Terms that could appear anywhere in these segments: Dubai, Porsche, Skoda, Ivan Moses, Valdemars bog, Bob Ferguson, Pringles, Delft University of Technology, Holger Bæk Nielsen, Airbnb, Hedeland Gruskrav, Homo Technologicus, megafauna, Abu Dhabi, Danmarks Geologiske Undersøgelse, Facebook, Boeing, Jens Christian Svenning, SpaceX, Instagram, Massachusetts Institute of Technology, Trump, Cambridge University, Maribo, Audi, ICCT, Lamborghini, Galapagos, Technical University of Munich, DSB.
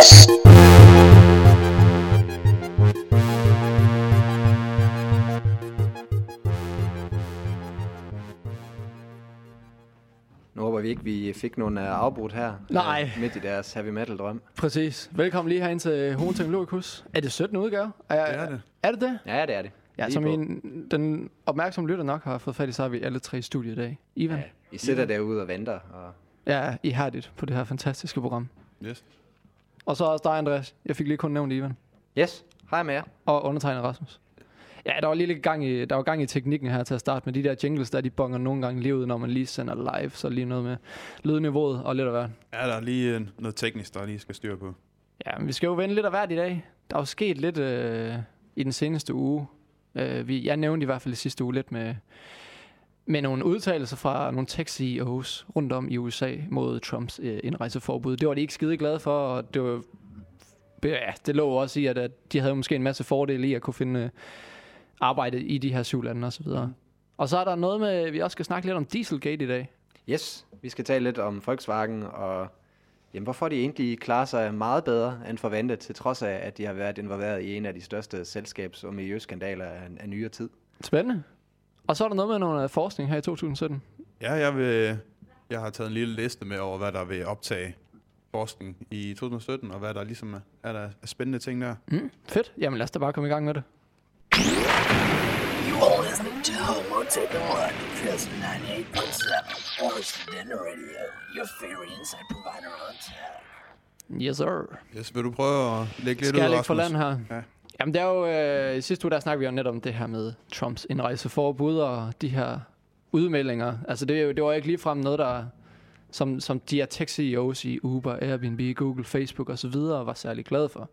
Yes. Nu håber vi ikke, vi fik nogen afbrudt her. Nej. Midt i deres heavy metal drøm. Præcis. Velkommen lige herind til Homo Technologicus. Er det 17. udgave? Er det. Er det det? Ja, det er det. Ja, som den opmærksomme lytter nok har fået fat i, så har vi alle tre studier i dag. Ivan? Ja, I sidder derude og venter. Og... Ja, ihærdigt på det her fantastiske program. Yes. Og så også dig, Andreas. Jeg fik lige kun nævnt Ivan. Yes, hej med jer. Og undertegnet Rasmus. Ja, der var lige lidt gang i teknikken her til at starte med. De der jingles, der de bonger nogle gange lige ud, når man lige sender live. Så lige noget med lydniveauet og lidt af hvert. Ja, der er lige noget teknisk, der lige skal styre på. Ja, men vi skal jo vende lidt af hvert i dag. Der er jo sket lidt i den seneste uge. Jeg nævnte i hvert fald i sidste uge lidt med nogle udtalelser fra nogle tech-CEOs rundt om i USA mod Trumps indrejseforbud. Det var de ikke skide glade for, og det, var, ja, det lå også i, at de havde måske en masse fordele i at kunne finde arbejde i de her 7 lande osv. Og så er der noget med, vi også skal snakke lidt om Dieselgate i dag. Yes, vi skal tale lidt om Volkswagen og hvorfor de egentlig klarer sig meget bedre end forventet, til trods af, at de har været involveret i en af de største selskabs- og miljøskandaler af nyere tid. Spændende. Og så er der noget med nogle forskning her i 2017. Ja, jeg har taget en lille liste med over, hvad der vil optage forskning i 2017, og hvad der ligesom er der spændende ting der. Mm, fedt. Jamen lad os da bare komme i gang med det. Yes, sir. Yes, vil du prøve at lægge lidt ud, Rasmus? Skal jeg lægge for land her? Ja. Jamen, det er jo, i sidste uge, der snakkede vi jo netop om det her med Trumps indrejseforbud og de her udmeldinger. Altså, det var ikke ligefrem noget, der, som de her tech-CEOs i Uber, Airbnb, Google, Facebook osv. var særlig glade for.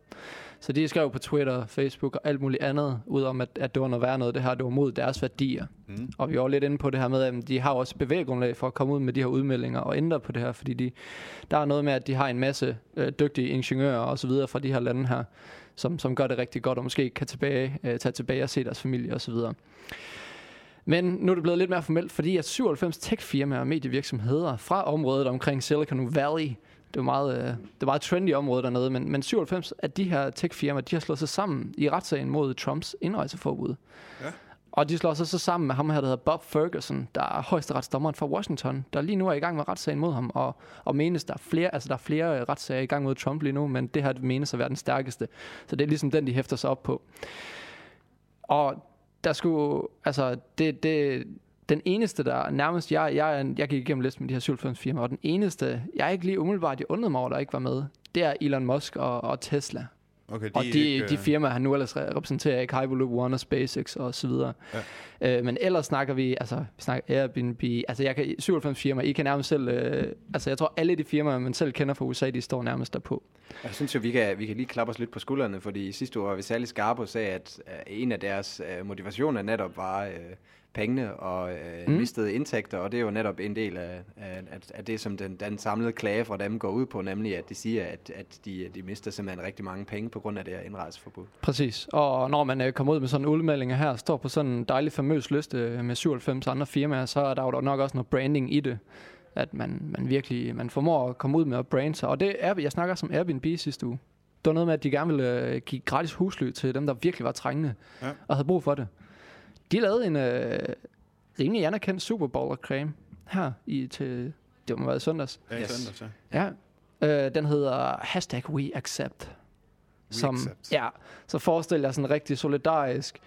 Så de skrev på Twitter, Facebook og alt muligt andet, ud om, at det var noget værd noget, det her, det var mod deres værdier. Mm. Og vi var lidt inde på det her med, at de har også bevæggrundlag for at komme ud med de her udmeldinger og ændre på det her, fordi der er noget med, at de har en masse dygtige ingeniører osv. fra de her lande her, som gør det rigtig godt og måske kan tage tilbage og se deres familie osv. Men nu er det blevet lidt mere formelt, fordi at 97 tech-firmaer og medievirksomheder fra området omkring Silicon Valley, det er meget trendy område dernede, men 97 af de her tech-firmaer, de har slået sig sammen i retssagen mod Trumps indrejseforbud. Ja. Og de slår sig så sammen med ham her, der hedder Bob Ferguson, der er højesteretsdommeren fra Washington, der lige nu er i gang med retssagen mod ham, og menes, der er flere retssager i gang mod Trump lige nu, men det her menes at være den stærkeste. Så det er ligesom den, de hæfter sig op på. Og der skulle, altså, den eneste, der nærmest, jeg gik igennem listen med de her 97 firmaer, og den eneste, jeg ikke lige umiddelbart, jeg undrede mig over, der ikke var med, det er Elon Musk og Tesla. Okay, de firmaer, han nu ellers repræsenterer, ikke Hyperloop One og SpaceX og så videre. Ja. Men ellers snakker vi snakker Airbnb, altså 97 firmaer, I kan nærmest selv, jeg tror alle de firmaer, man selv kender fra USA, de står nærmest derpå. Jeg synes jo, vi kan lige klappe os lidt på skuldrene, fordi sidste år var vi særlig skarpe og sagde, at en af deres motivationer netop var pengene og mistede indtægter, og det er jo netop en del af det, som den samlede klage fra dem går ud på, nemlig at de siger, at de mister simpelthen rigtig mange penge på grund af det her indrejseforbud. Præcis, og når man kommer ud med sådan en udmelding her, står på sådan en dejlig famøs liste med 97 andre firmaer, så er der jo nok også noget branding i det, at man virkelig formår at komme ud med at brande sig, og det er, jeg snakker som Airbnb sidste uge. Det var noget med, at de gerne ville give gratis husly til dem, der virkelig var trængende og havde brug for det. De lavede en rimelig anerkendt Super Bowl-creme her det må være i søndags. Ja, yes. I søndags, ja. Ja. Den hedder #WeAccept. Ja, så forestil jer sådan en rigtig solidarisk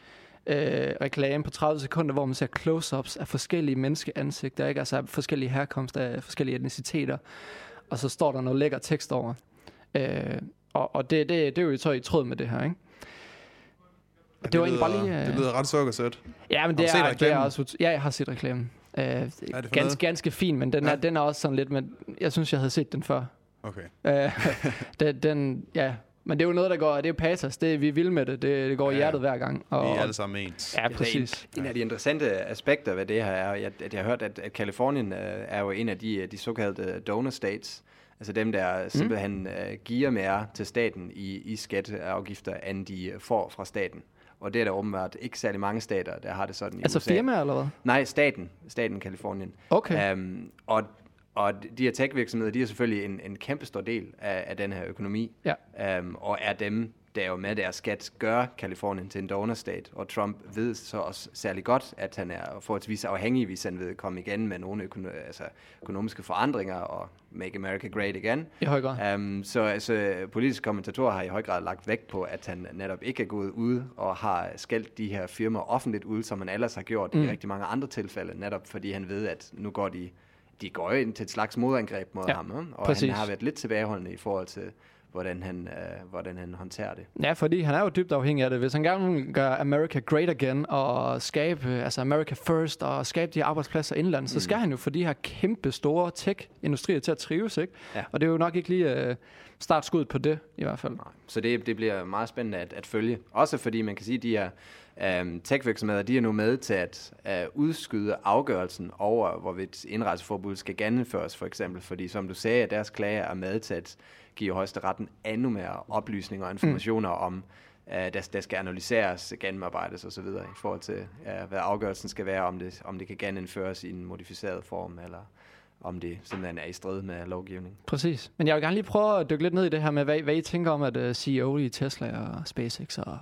reklame på 30 sekunder, hvor man ser close-ups af forskellige menneskeansigter, ikke? Altså forskellige herkomster, af forskellige etniciteter, og så står der noget lækker tekst over. Og det er jo i tråd med det her, ikke? Det lyder ret sukkersødt. Ja, men det er også... Ja, jeg har set reklamen. Ganske fin, men den er også sådan lidt... Men jeg synes, jeg havde set den før. Okay. Men det er jo noget, der går... Det er jo patos. Vi er vilde med det. Det går i hjertet hver gang. Og, vi er alle sammen ens. Ja, præcis. En af de interessante aspekter ved det her er, at jeg har hørt, at Californien er jo en af de såkaldte donor states. Altså dem, der simpelthen giver mere til staten i skatteafgifter, end de får fra staten. Og det er der åbenbart ikke særlig mange stater, der har det sådan i USA. Altså firmaer eller hvad? Nej, staten Californien. Okay. Um, og Og de her tech-virksomheder, de er selvfølgelig en kæmpe stor del af den her økonomi, ja. Og er dem, der jo med deres skat gør Californien til en donorstat, og Trump ved så også særlig godt, at han er forholdsvis afhængig, hvis han ved komme igen med nogle økonomiske forandringer og Make America Great Again. I høj grad. Så altså, politiske kommentatorer har i høj grad lagt vægt på, at han netop ikke er gået ud og har skældt de her firmaer offentligt ud, som han ellers har gjort i rigtig mange andre tilfælde, netop fordi han ved, at nu går de går ind til et slags modangreb mod ham, og præcis. Han har været lidt tilbageholdende i forhold til hvordan han håndterer det. Ja, fordi han er jo dybt afhængig af det. Hvis han gerne gør America great again og skabe America first og skabe de arbejdspladser indlands, så skal han jo få de her kæmpe store tech-industrier til at trives, ikke? Ja. Og det er jo nok ikke lige startskuddet på det i hvert fald. Nej. Så det bliver meget spændende at følge. Også fordi man kan sige, at de her tech-virksomheder, de er nu med til at udskyde afgørelsen over, hvorvidt indrejseforbud skal gennemføres, for eksempel. Fordi som du sagde, deres klager er med til at give højesteretten endnu mere oplysninger og informationer om, der skal analyseres, gennemarbejdes osv. i forhold til, hvad afgørelsen skal være, om det kan genindføres i en modificeret form, eller om det simpelthen er i strid med lovgivningen. Præcis. Men jeg vil gerne lige prøve at dykke lidt ned i det her med, hvad I tænker om, at CEO i Tesla og SpaceX og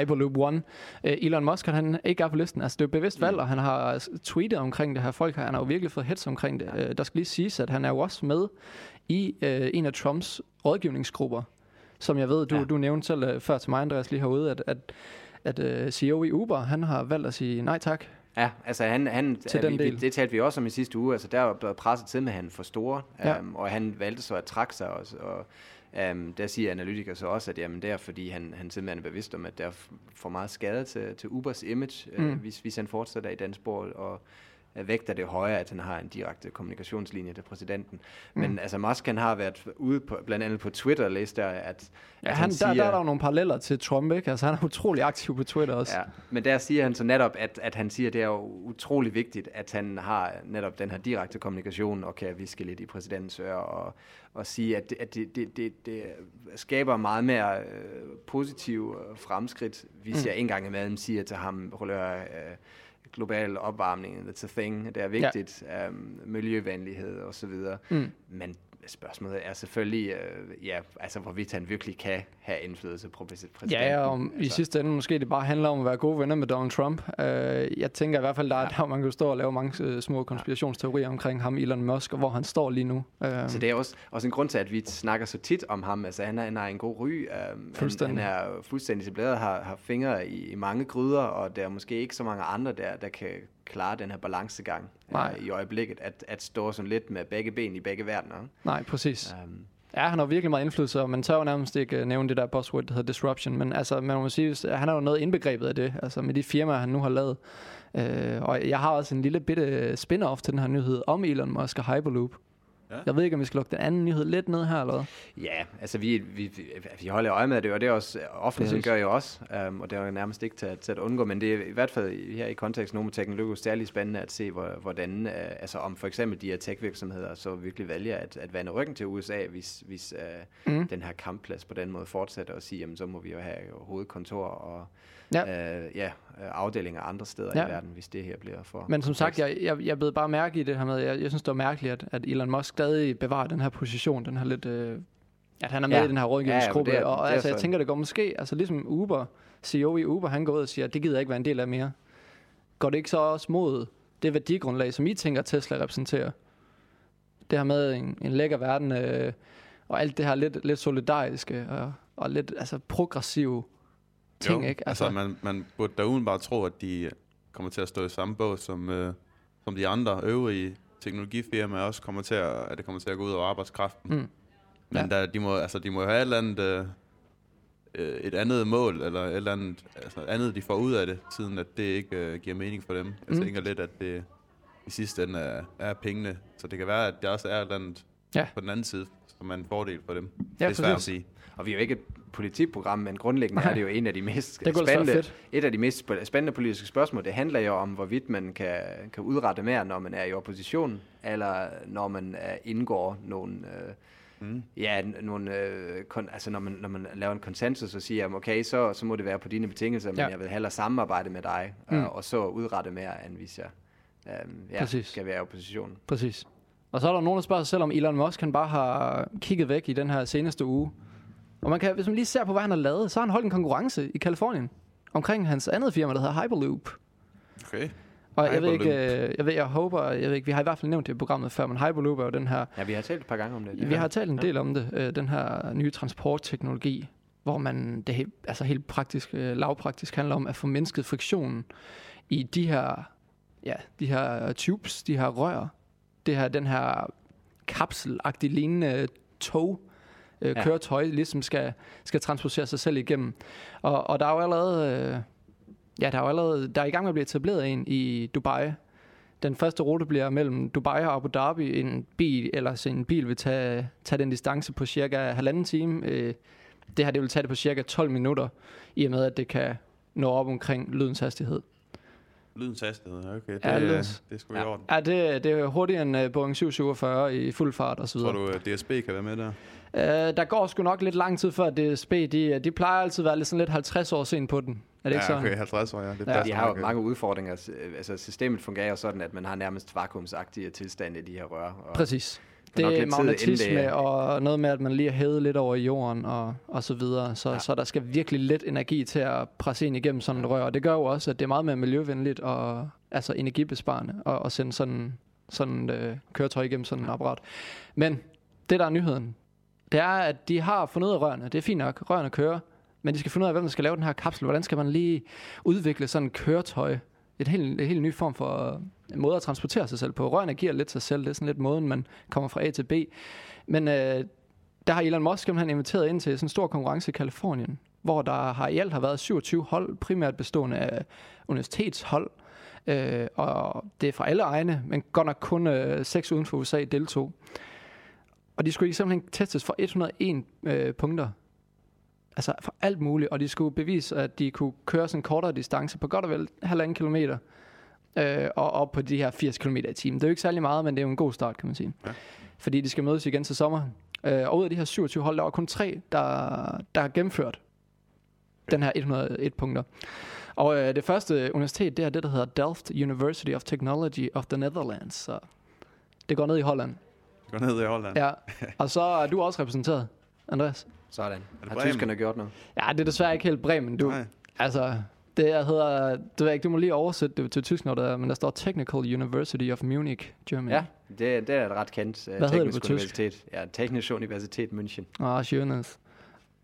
Hyperloop One. Elon Musk, han ikke er på listen. Altså, det er jo bevidst valg, og han har tweetet omkring det her. Han har jo virkelig fået hets omkring det. Der skal lige siges, at han er jo også med i en af Trumps rådgivningsgrupper, som jeg ved, du nævnte selv før til mig, Andreas, lige herude, at CEO i Uber, han har valgt at sige nej tak. Ja, altså det talte vi også om i sidste uge. Altså, der var blevet presset til med, han for store, og han valgte så at trække sig også, og der siger analytikere så også, at jamen, det er fordi han simpelthen er bevidst om, at der er for meget skade til Ubers image, hvis han fortsætter i den spor, og vægter det højere, at han har en direkte kommunikationslinje til præsidenten. Men altså, Musk, han har været ude på, blandt andet på Twitter, læst der, at han siger... Der er jo nogle paralleller til Trump, ikke? Altså, han er utrolig aktiv på Twitter også. Ja, men der siger han så netop, at han siger, at det er jo utrolig vigtigt, at han har netop den her direkte kommunikation, og kan viske lidt i præsidentens ører, og sige, at det skaber meget mere positiv fremskridt, hvis jeg engang imellem siger til ham, global opvarmning, that's a thing, det er vigtigt, miljøvenlighed og så videre. Men spørgsmålet er selvfølgelig, hvorvidt han virkelig kan have indflydelse på præsidenten. Ja, og i sidste ende måske det bare handler om at være gode venner med Donald Trump. Jeg tænker i hvert fald, der man kan stå og lave mange små konspirationsteorier omkring ham, Elon Musk, og hvor han står lige nu. Så det er også en grund til, at vi snakker så tit om ham. Altså, han har en god ry. Han er fuldstændig etableret, har fingre i mange gryder, og der er måske ikke så mange andre, der kan klare den her balancegang i øjeblikket, at stå sådan lidt med begge ben i begge verdener. Nej, præcis. Ja, han har virkelig meget indflydelse, og man tør jo nærmest ikke nævne det der buzzword, der hedder disruption, men altså, man må sige, at han har jo noget indbegrebet af det, altså med de firmaer, han nu har lavet. Og jeg har også en lille bitte spin-off til den her nyhed om Elon Musk og Hyperloop. Ja. Jeg ved ikke, om vi skal lukke den anden nyhed lidt ned her, eller hvad? Ja, altså vi holder øje med det, og det er også, offentligheden gør jo også, og det er jo nærmest ikke til at undgå, men det er i hvert fald her i konteksten Homo Technologicus særlig spændende at se, hvordan, om for eksempel de her tech-virksomheder så virkelig vælger at vende ryggen til USA, hvis den her kampplads på den måde fortsætter og siger, jamen så må vi jo have hovedkontor og afdelinger andre steder i verden, hvis det her bliver for... Men som sagt, jeg blev bare mærke i det her med, jeg synes det var mærkeligt, at Elon Musk stadig bevarer den her position, den her lidt... at han er med i den her rådgivningsgruppe, jeg tænker, det går måske... Altså ligesom Uber, CEO i Uber, han går ud og siger, det gider jeg ikke være en del af mere. Går det ikke så også mod det værdigrundlag, som I tænker, Tesla repræsenterer? Det her med en lækker verden, og alt det her lidt solidariske, og lidt progressive ting, jo, ikke? Man burde da uden bare tro, at de kommer til at stå i samme båd som de andre øvrige teknologifirmaer også kommer til at gå ud over arbejdskraften. Men de må have et eller andet, et andet mål, eller et eller andet, de får ud af det, siden at det ikke giver mening for dem. Jeg tænker lidt, at det i sidste ende er pengene, så det kan være, at der også er et eller andet på den anden side, som er en fordel for dem. Ja, det er svært at sige. Og vi er jo ikke et politikprogram, men grundlæggende er det jo en af de mest spændende politiske spørgsmål. Det handler jo om, hvorvidt man kan udrette mere, når man er i opposition, eller når man indgår nogle... når man laver en konsensus og siger, okay, så må det være på dine betingelser, men jeg vil hellere samarbejde med dig, og så udrette mere, end hvis jeg skal være i opposition. Præcis. Og så er der nogen, der spørger sig selv, om Elon Musk han bare har kigget væk i den her seneste uge. Og man kan, hvis man lige ser på, hvad han har lavet, så har han holdt en konkurrence i Kalifornien omkring hans andet firma, der hedder Hyperloop. Okay. Og jeg ved ikke, vi har i hvert fald nævnt det i programmet før, men Hyperloop er jo den her... Ja, vi har talt et par gange om det. Vi har talt en del om det, den her nye transportteknologi, hvor man, det altså helt praktisk, lavpraktisk handler om at få mindsket friktionen i de her, ja, de her tubes, de her rør, det her, den her kapselagtige lignende tog, køretøj, ligesom skal transportere sig selv igennem. Og der er jo allerede... der er i gang med at blive etableret en i Dubai. Den første rute bliver mellem Dubai og Abu Dhabi. En bil vil tage den distance på cirka 1,5 time. Det her, det vil tage det på cirka 12 minutter, i og med, at det kan nå op omkring lydens hastighed. Lydens hastighed, okay. Det er sgu i orden. Ja, det er hurtigere end Boeing 747 i fuld fart og så videre. Tror du, at DSB kan være med der? Der går sgu nok lidt lang tid før DSB. De plejer altid at være lidt, sådan lidt 50 år sent på den. Er det ikke sådan? Okay, 50 år, ja. De har jo mange udfordringer. Altså, systemet fungerer sådan, at man har nærmest vakuumsagtige tilstande i de her rør. Og præcis. Det er magnetisme og noget med, at man lige har hævet lidt over jorden og så videre. Så der skal virkelig lidt energi til at presse ind igennem sådan et rør. Og det gør jo også, at det er meget mere miljøvenligt og altså energibesparende at sende sådan køretøj igennem sådan et apparat. Men det, der er nyheden, det er, at de har fundet ud af rørene. Det er fint nok, rørene kører. Men de skal finde ud af, hvem der skal lave den her kapsel. Hvordan skal man lige udvikle sådan et køretøj? En helt ny form for måde at transportere sig selv på. Rørene giver lidt sig selv. Det er sådan lidt måden, man kommer fra A til B. Men der har Elon Musk, han inviteret ind til sådan en stor konkurrence i Kalifornien, hvor der har i alt har været 27 hold, primært bestående af universitetshold. Og det er fra alle egne, men godt nok kun 6 uden for USA deltog. Og de skulle simpelthen testes for 101 punkter. Altså for alt muligt, og de skulle bevise, at de kunne køre sådan en kortere distance på godt og vel 1,5 kilometer, og op på de her 80 km i timen. Det er jo ikke særlig meget, men det er jo en god start, kan man sige. Ja. Fordi de skal mødes igen til sommer. Og ud af de her 27 hold, der var kun 3, der har gennemført den her 101 punkter. Og det første universitet, det er det, der hedder Delft University of Technology of the Netherlands. Så det går ned i Holland. Det går ned i Holland. Ja, og så er du også repræsenteret, Andreas. Sådan. Har tyskerne gjort noget? Ja, det er desværre ikke helt Bremen, du. Nej. Altså, det her hedder... Det ved ikke, du må lige oversætte det til tysk, men der står Technical University of Munich, Germany. Ja, det er et ret kendt teknisk universitet. Tysk? Ja, Teknisk Universitet München. Ah, schönes.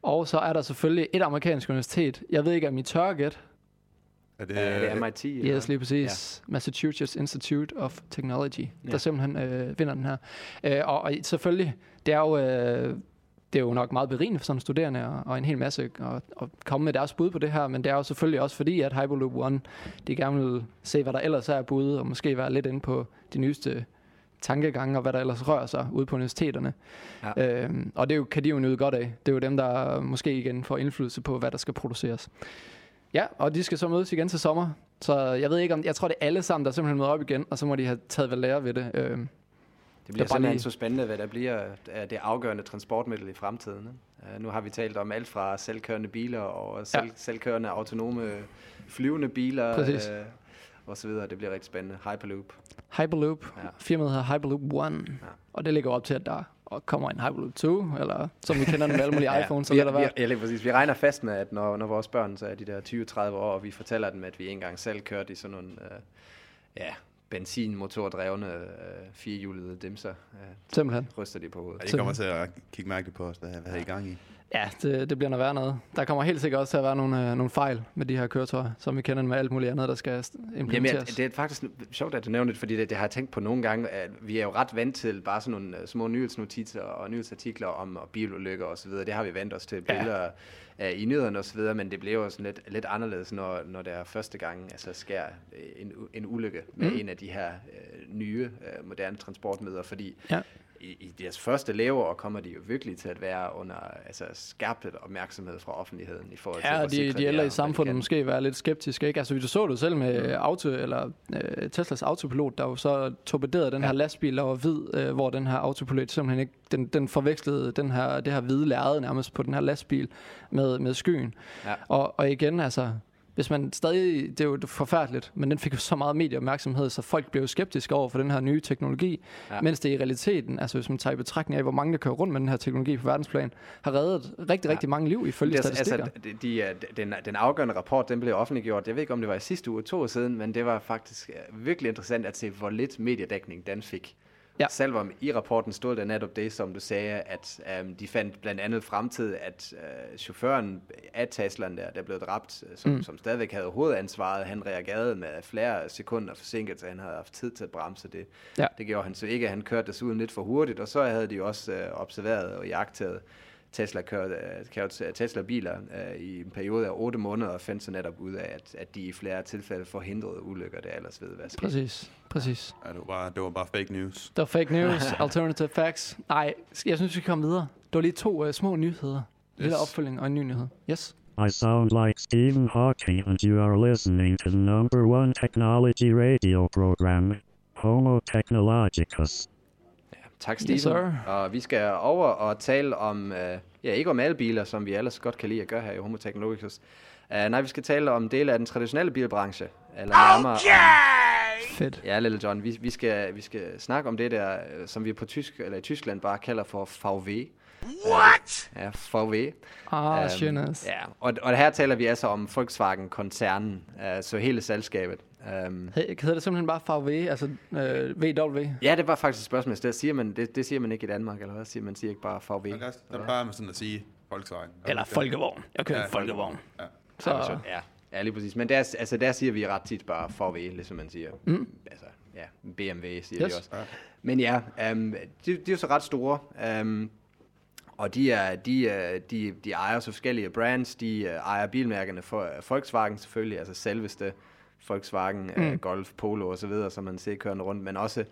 Og så er der selvfølgelig et amerikansk universitet. Jeg ved ikke, om I tør gætte. Er det, det MIT? Eller? Yes, lige præcis. Ja. Massachusetts Institute of Technology, ja. Der simpelthen vinder den her. Og selvfølgelig, det er jo... Det er jo nok meget berigende for sådan studerende og en hel masse at komme med deres bud på det her, men det er jo selvfølgelig også fordi, at Hyperloop One, de gerne vil se, hvad der ellers er bud, og måske være lidt inde på de nyeste tankegange, og hvad der ellers rører sig ude på universiteterne. Ja. Og det kan de jo nyde godt af. Det er jo dem, der måske igen får indflydelse på, hvad der skal produceres. Ja, og de skal så mødes igen til sommer, så jeg ved ikke om... Jeg tror, det er alle sammen, der simpelthen møder op igen, og så må de have taget ved lære ved det. Det bliver simpelthen så spændende, hvad der bliver af det afgørende transportmiddel i fremtiden. Nu har vi talt om alt fra selvkørende biler og selvkørende autonome flyvende biler og så videre. Det bliver rigtig spændende. Hyperloop. Ja. Firmaet hedder Hyperloop One, ja. Og det ligger op til, at der kommer en Hyperloop 2, eller som vi kender den med alle mulige iPhones. Vi regner fast med, at når vores børn så er de der 20-30 år, og vi fortæller dem, at vi engang selv kørte i sådan nogle... benzinmotordrevne firehjulede dimser. Simpelthen. Ryster de på hovedet. Ja, de kommer til at kigge mærkeligt på os, hvad er I gang i? Ja, det bliver noget værre noget. Der kommer helt sikkert også til at være nogle fejl med de her køretøjer, som vi kender med alt muligt andet, der skal implementeres. Jamen, det er faktisk sjovt, at du nævner det, fordi det har jeg tænkt på nogle gange, at vi er jo ret vant til bare sådan nogle små nyhedsnotiser og nyhedsartikler om og bilulykker osv. Det har vi vant os til billeder i nyhederne osv., men det bliver jo sådan lidt anderledes, når der første gang altså sker en ulykke med en af de her nye, moderne transportmidler, fordi... Ja. I deres første leveår kommer de jo virkelig til at være under skærpet opmærksomhed fra offentligheden i forhold til at sikre de ældre i samfundet måske være lidt skeptiske, ikke? Altså vi så det selv med Teslas autopilot, der jo så torpederede den her lastbil, der var hvid, hvor den her autopilot simpelthen ikke den forvekslede det her hvide lærred nærmest på den her lastbil med skyen. Ja. Og igen altså hvis man stadig, det er jo forfærdeligt, men den fik jo så meget medieopmærksomhed, så folk blev skeptiske over for den her nye teknologi, ja. Mens det i realiteten, altså hvis man tager i betragtning af, hvor mange der kører rundt med den her teknologi på verdensplan, har reddet rigtig, rigtig mange liv ifølge statistikker. Altså, den afgørende rapport, den blev offentliggjort, jeg ved ikke om det var i sidste uge, 2 år siden, men det var faktisk virkelig interessant at se, hvor lidt mediedækning den fik. Ja. Selvom i rapporten stod der netop det, som du sagde, at de fandt blandt andet fremtid, at chaufføren af Teslaen der blev dræbt, som stadigvæk havde hovedansvaret, han reagerede med flere sekunder forsinket, så han havde haft tid til at bremse det. Ja. Det gjorde han så ikke, at han kørte desuden lidt for hurtigt, og så havde de også observeret og iagttaget Tesla-biler i en periode af 8 måneder, og fandt så netop ud af, at de i flere tilfælde forhindrede ulykker, der ellers ved, hvad sker. Præcis. Ja, det var bare fake news. Det var fake news, alternative facts. Nej, jeg synes, vi kan komme videre. Det var lige 2 små nyheder. Yes. En lille opfølging og en ny nyhed. Yes. I sound like Stephen Hawking, and you are listening to the #1 technology radio program, Homo Technologicus. Tak, Stephen. Yes, og vi skal over og tale om, ikke om alle biler, som vi ellers godt kan lide at gøre her i Homo Technologicus. Nej, vi skal tale om dele af den traditionelle bilbranche. Eller nærmere. Fedt. Ja, Lille John, vi skal snakke om det der, som vi på i Tyskland bare kalder for VW. What? Ja, VW. Skønnes. Ja, og her taler vi altså om Volkswagen-koncernen, så hele selskabet. Hedder det simpelthen bare VW, altså VW? Ja, det var faktisk et spørgsmål. Det siger man ikke i Danmark, eller hvad? Man siger ikke bare VW. Man kan bare sådan at sige Volkswagen. Eller Folkevogn. Jeg kører en Folkevogn. Ja. Så. Ja, lige præcis. Men der siger vi ret tit bare VW, ligesom man siger. Mm. Altså, ja, BMW siger vi også. Ja. Men ja, de er så ret store. Og de ejer så forskellige brands. De ejer bilmærkerne for Volkswagen selvfølgelig, altså selveste Volkswagen, Golf, Polo og så videre, som man ser kørende rundt, men også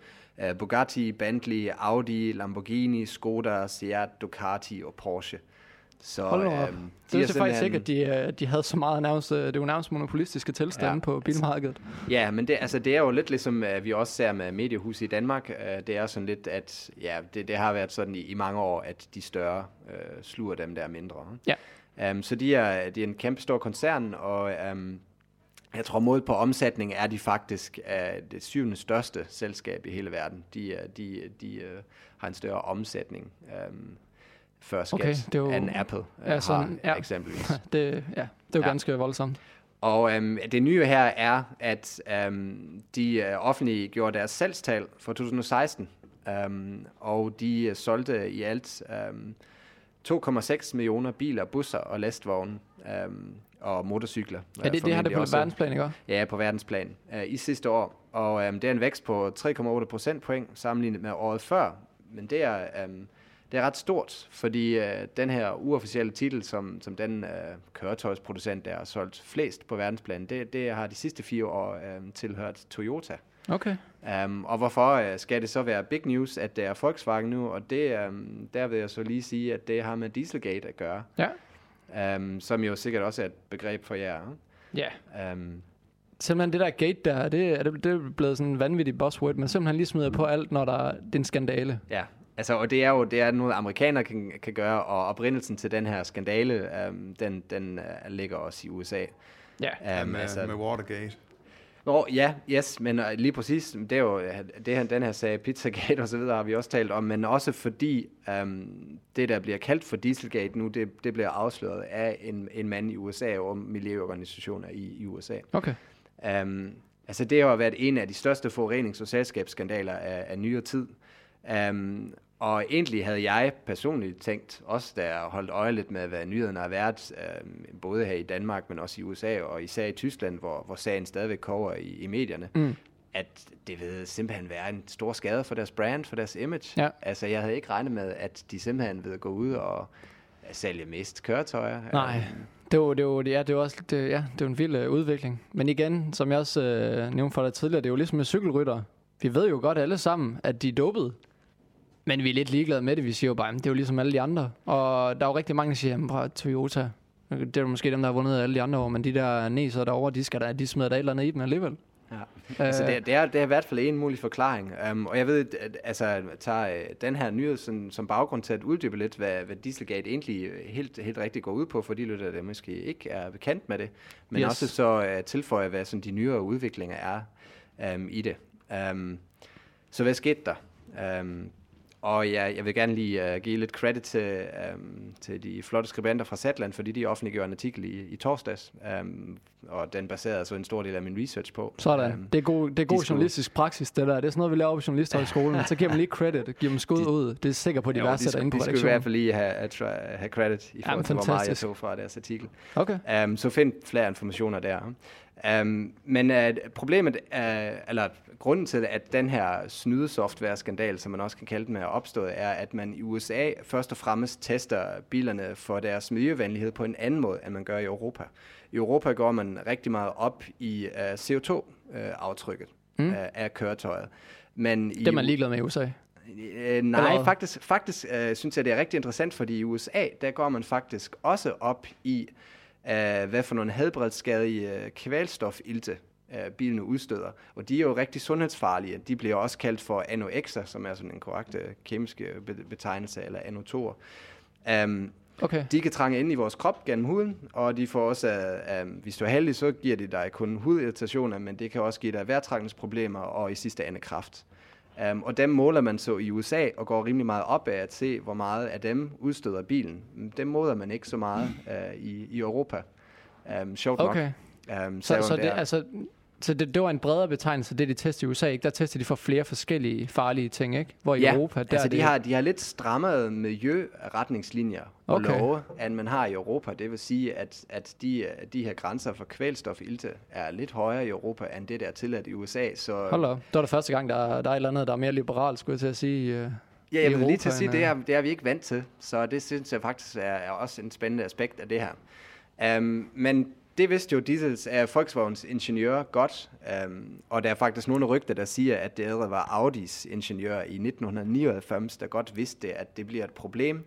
Bugatti, Bentley, Audi, Lamborghini, Skoda, Seat, Ducati og Porsche. Så det er faktisk ikke, at de havde så meget nærmest monopolistiske tilstande på bilmarkedet. Ja, men det er jo lidt ligesom vi også ser med mediehus i Danmark. Det er sådan lidt, at det har været sådan i mange år, at de større sluger dem, der er mindre. Ja. Så de er en kæmpe stor koncern, og jeg tror, målt på omsætning er de faktisk det 7. største selskab i hele verden. De har en større omsætning før skat end Apple har eksempelvis. Det er jo ganske voldsomt. Og det nye her er, at de offentliggjorde deres salgstal for 2016, og de solgte i alt 2,6 millioner biler, busser og lastvogne og motorcykler. Ja, det har det på verdensplan, ikke? Ja, på verdensplan i sidste år. Og det er en vækst på 3,8% sammenlignet med året før. Men det er ret stort, fordi den her uofficielle titel, som den køretøjsproducent, der har solgt flest på verdensplan, det har de sidste 4 år tilhørt Toyota. Okay. Og hvorfor skal det så være big news, at det er Volkswagen nu? Og der vil jeg så lige sige, at det har med Dieselgate at gøre. Ja. Som jo sikkert også er et begreb for jer. Ja. Simpelthen det der gate der, det er blevet sådan en vanvittig buzzword, men simpelthen lige smider på alt, når der er en skandale. Ja, altså, og det er noget, amerikanere kan gøre, og oprindelsen til den her skandale, den ligger også i USA. Ja, med Watergate. Men lige præcis, det er jo det, den her sag, Pizzagate og så videre, har vi også talt om, men også fordi det, der bliver kaldt for Dieselgate nu, det bliver afsløret af en mand i USA og miljøorganisationer i USA. Okay. Det har været en af de største forurenings- og selskabsskandaler af nyere tid. Og egentlig havde jeg personligt tænkt, også da jeg holdt øje lidt med, hvad nyhederne har været, både her i Danmark, men også i USA, og især i Tyskland, hvor sagen stadigvæk koger i medierne, at det ville simpelthen være en stor skade for deres brand, for deres image. Ja. Altså, jeg havde ikke regnet med, at de simpelthen ville gå ud og sælge mest køretøjer. Nej. Det er jo en vild udvikling. Men igen, som jeg også nævnte for dig tidligere, det er jo ligesom med cykelrytter. Vi ved jo godt alle sammen, at de er dopede. Men vi er lidt ligeglade med det, vi siger jo bare, det er jo ligesom alle de andre. Og der er jo rigtig mange, der siger, at Toyota, det er måske dem, der har vundet alle de andre år, men de der næser derovre, de smider da et eller andet i dem alligevel. Ja. Altså det er i hvert fald en mulig forklaring. Og jeg ved, at altså, tager den her nyhed som baggrund til at uddybe lidt, hvad Dieselgate egentlig helt rigtigt går ud på, for de lytter, der måske ikke er bekendt med det, men yes. også så tilføjer, hvad sådan, de nyere udviklinger er i det. Så hvad skete der? Og jeg vil gerne lige give lidt credit til de flotte skribenter fra Zetland, fordi de offentliggjorde en artikel i torsdags, og den baserede altså en stor del af min research på. Sådan. Det er god journalistisk praksis, det der. Det er sådan noget, vi laver på journalisthøjskolen. Så giver man lige credit, giver dem skud ud. Det er sikkert på, de værdsætter inde på redaktionen. De skulle i hvert fald lige have credit i forhold til, hvor meget jeg tog fra deres artikel. Okay. Så find flere informationer der. Men problemet, eller grunden til, at den her snydesoftware-skandal, som man også kan kalde den, er opstået, er, at man i USA først og fremmest tester bilerne for deres miljøvenlighed på en anden måde, end man gør i Europa. I Europa går man rigtig meget op i CO2-aftrykket af køretøjet. Men det er man ligeglad med i USA? Nej, faktisk synes jeg, det er rigtig interessant, fordi i USA, der går man faktisk også op i hvad for nogle helbredsskadelige kvælstofilte bilene udstøder. Og de er jo rigtig sundhedsfarlige. De bliver også kaldt for NOx'er, som er sådan en korrekte kemiske betegnelse, eller NO2'er. Okay. De kan trænge ind i vores krop gennem huden, og de får også, hvis du er heldig, så giver de dig kun hudirritationer, men det kan også give dig vejrtrækningsproblemer og i sidste ende kræft. Og dem måler man så i USA og går rimelig meget op af at se, hvor meget af dem udstøder bilen. Dem måler man ikke så meget i Europa. Sjovt okay. nok. Så det var en bredere betegnelse, det de tester i USA, ikke? Der tester de for flere forskellige farlige ting, ikke? Hvor i Europa... Der altså de har lidt strammere miljøretningslinjer og love, end man har i Europa. Det vil sige, at de her grænser for kvælstofilte er lidt højere i Europa, end det der er tilladt i USA. Så... Hold da op. Det var det første gang, der er et eller andet, der er mere liberalt, skulle jeg til at sige... Ja, jeg vil lige til at sige, det er vi ikke vant til. Så det synes jeg faktisk er også en spændende aspekt af det her. Men... Det vidste jo Diesels af Volkswagens ingeniører godt, og der er faktisk nogle rygter, der siger, at det allerede var Audis ingeniører i 1999, der godt vidste, at det bliver et problem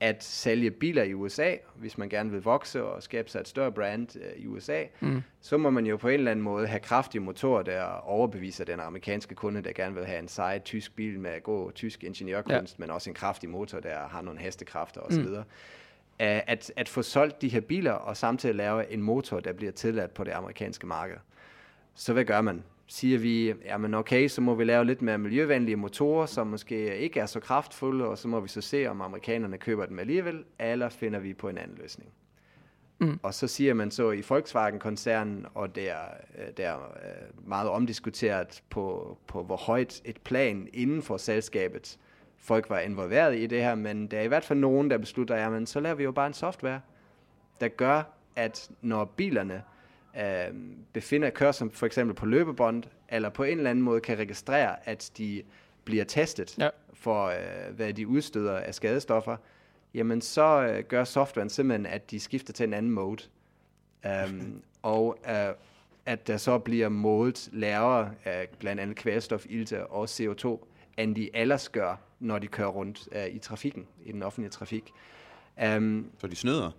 at sælge biler i USA, hvis man gerne vil vokse og skabe sig et større brand i USA, så må man jo på en eller anden måde have kraftige motorer, der overbeviser den amerikanske kunde, der gerne vil have en sej tysk bil med god tysk ingeniørkunst, men også en kraftig motor, der har nogle hestekræfter osv., at få solgt de her biler og samtidig lave en motor, der bliver tilladt på det amerikanske marked. Så hvad gør man? Siger vi, jamen okay, så må vi lave lidt mere miljøvenlige motorer, som måske ikke er så kraftfulde, og så må vi så se, om amerikanerne køber dem alligevel, eller finder vi på en anden løsning. Og så siger man så i Volkswagen-koncernen, og der er meget omdiskuteret på hvor højt et plan inden for selskabet, folk var involveret i det her, men der er i hvert fald nogen, der beslutter, jamen så laver vi jo bare en software, der gør, at når bilerne kører som for eksempel på løbebånd, eller på en eller anden måde kan registrere, at de bliver testet for, hvad de udstøder af skadestoffer, jamen så gør softwaren simpelthen, at de skifter til en anden mode. At der så bliver målt lavere af blandt andet kvælstofilte og CO2, end de ellers gør, når de kører rundt i trafikken, i den offentlige trafik. Så de snyder?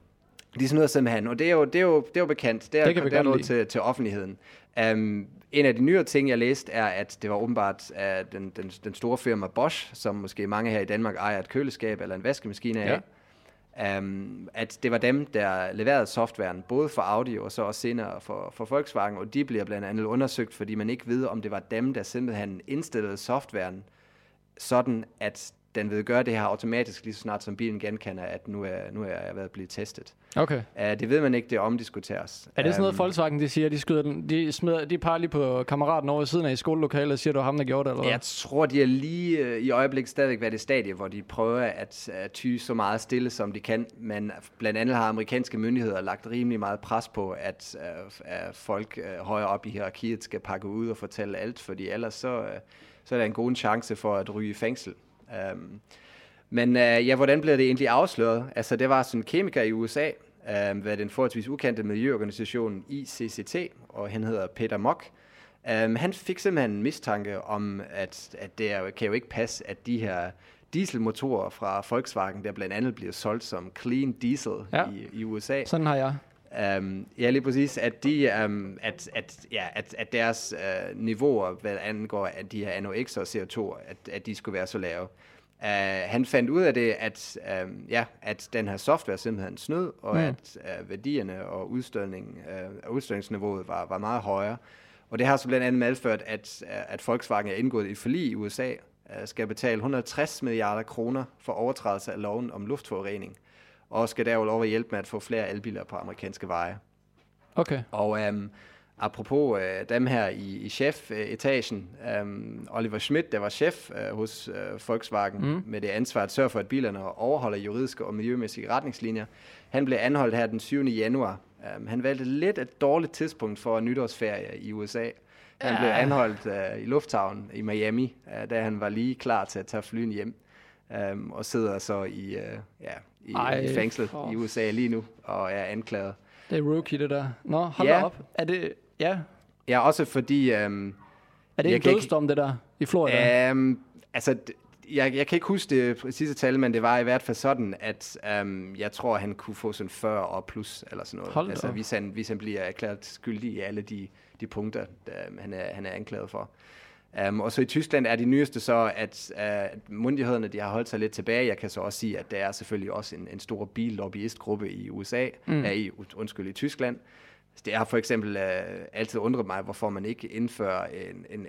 De snyder simpelthen, og det er jo bekendt. Det er noget til offentligheden. En af de nyere ting, jeg læste, er, at det var åbenbart den store firma Bosch, som måske mange her i Danmark ejer et køleskab eller en vaskemaskine af, at det var dem, der leverede softwaren, både for Audi og så også senere for Volkswagen, og de bliver blandt andet undersøgt, fordi man ikke ved, om det var dem, der simpelthen indstillede softwaren, sådan at den vil gøre det her automatisk, lige så snart som bilen genkender, at nu er jeg ved blive testet. Okay. Det ved man ikke, det omdiskuteres. Er det sådan noget, Volkswagen de siger, de peger lige på kammeraten over siden af i skolelokalet og siger, du var ham, der gjorde det? Eller? Jeg tror, de er lige i øjeblikket stadigvæk været i stadie, hvor de prøver at ty så meget stille, som de kan. Men blandt andet har amerikanske myndigheder lagt rimelig meget pres på, at folk højere op i hierarkiet skal pakke ud og fortælle alt, fordi ellers så er der en god chance for at ryge i fængsel. Men hvordan blev det egentlig afsløret? Altså, det var sådan en kemiker i USA, ved den forholdsvis ukendte miljøorganisation ICCT, og han hedder Peter Mock. Han fik simpelthen en mistanke om, at det kan jo ikke passe, at de her dieselmotorer fra Volkswagen, der blandt andet bliver solgt som clean diesel i USA. Sådan har jeg. Ja, lige præcis, at de, at deres niveauer, hvad angår at de her NOx og CO2, at de skulle være så lave. Han fandt ud af det, at den her software simpelthen snød, og at værdierne og udstødningsniveauet var meget højere. Og det har så blandt andet medført, at Volkswagen er indgået i et forlig i USA, skal betale 160 milliarder kroner for overtrædelse af loven om luftforurening, og skal derudover hjælpe med at få flere elbiler på amerikanske veje. Okay. Og apropos dem her i chefetagen, Oliver Schmidt, der var chef hos Volkswagen, med det ansvar at sørge for, at bilerne overholder juridiske og miljømæssige retningslinjer, han blev anholdt her den 7. januar. Han valgte lidt et dårligt tidspunkt for nytårsferie i USA. Han blev anholdt i lufthavnen i Miami, da han var lige klar til at tage flyen hjem, og sidder så i fængslet i USA lige nu og er anklaget. Det er rookie, det der. Nå, hold da op. Er det, ja. Ja, også fordi... er det en dødsdom, det der, i Florida? Jeg kan ikke huske det præcise tal, men det var i hvert fald sådan, at jeg tror, han kunne få sådan 40 år plus, eller sådan noget. Hold altså, hvis han bliver erklæret skyldig i alle de punkter, han er anklaget for. Og så i Tyskland er det nyeste så, at myndighederne de har holdt sig lidt tilbage. Jeg kan så også sige, at der er selvfølgelig også en stor billobbyistgruppe i USA, i Tyskland. Det har for eksempel altid undret mig, hvorfor man ikke indfører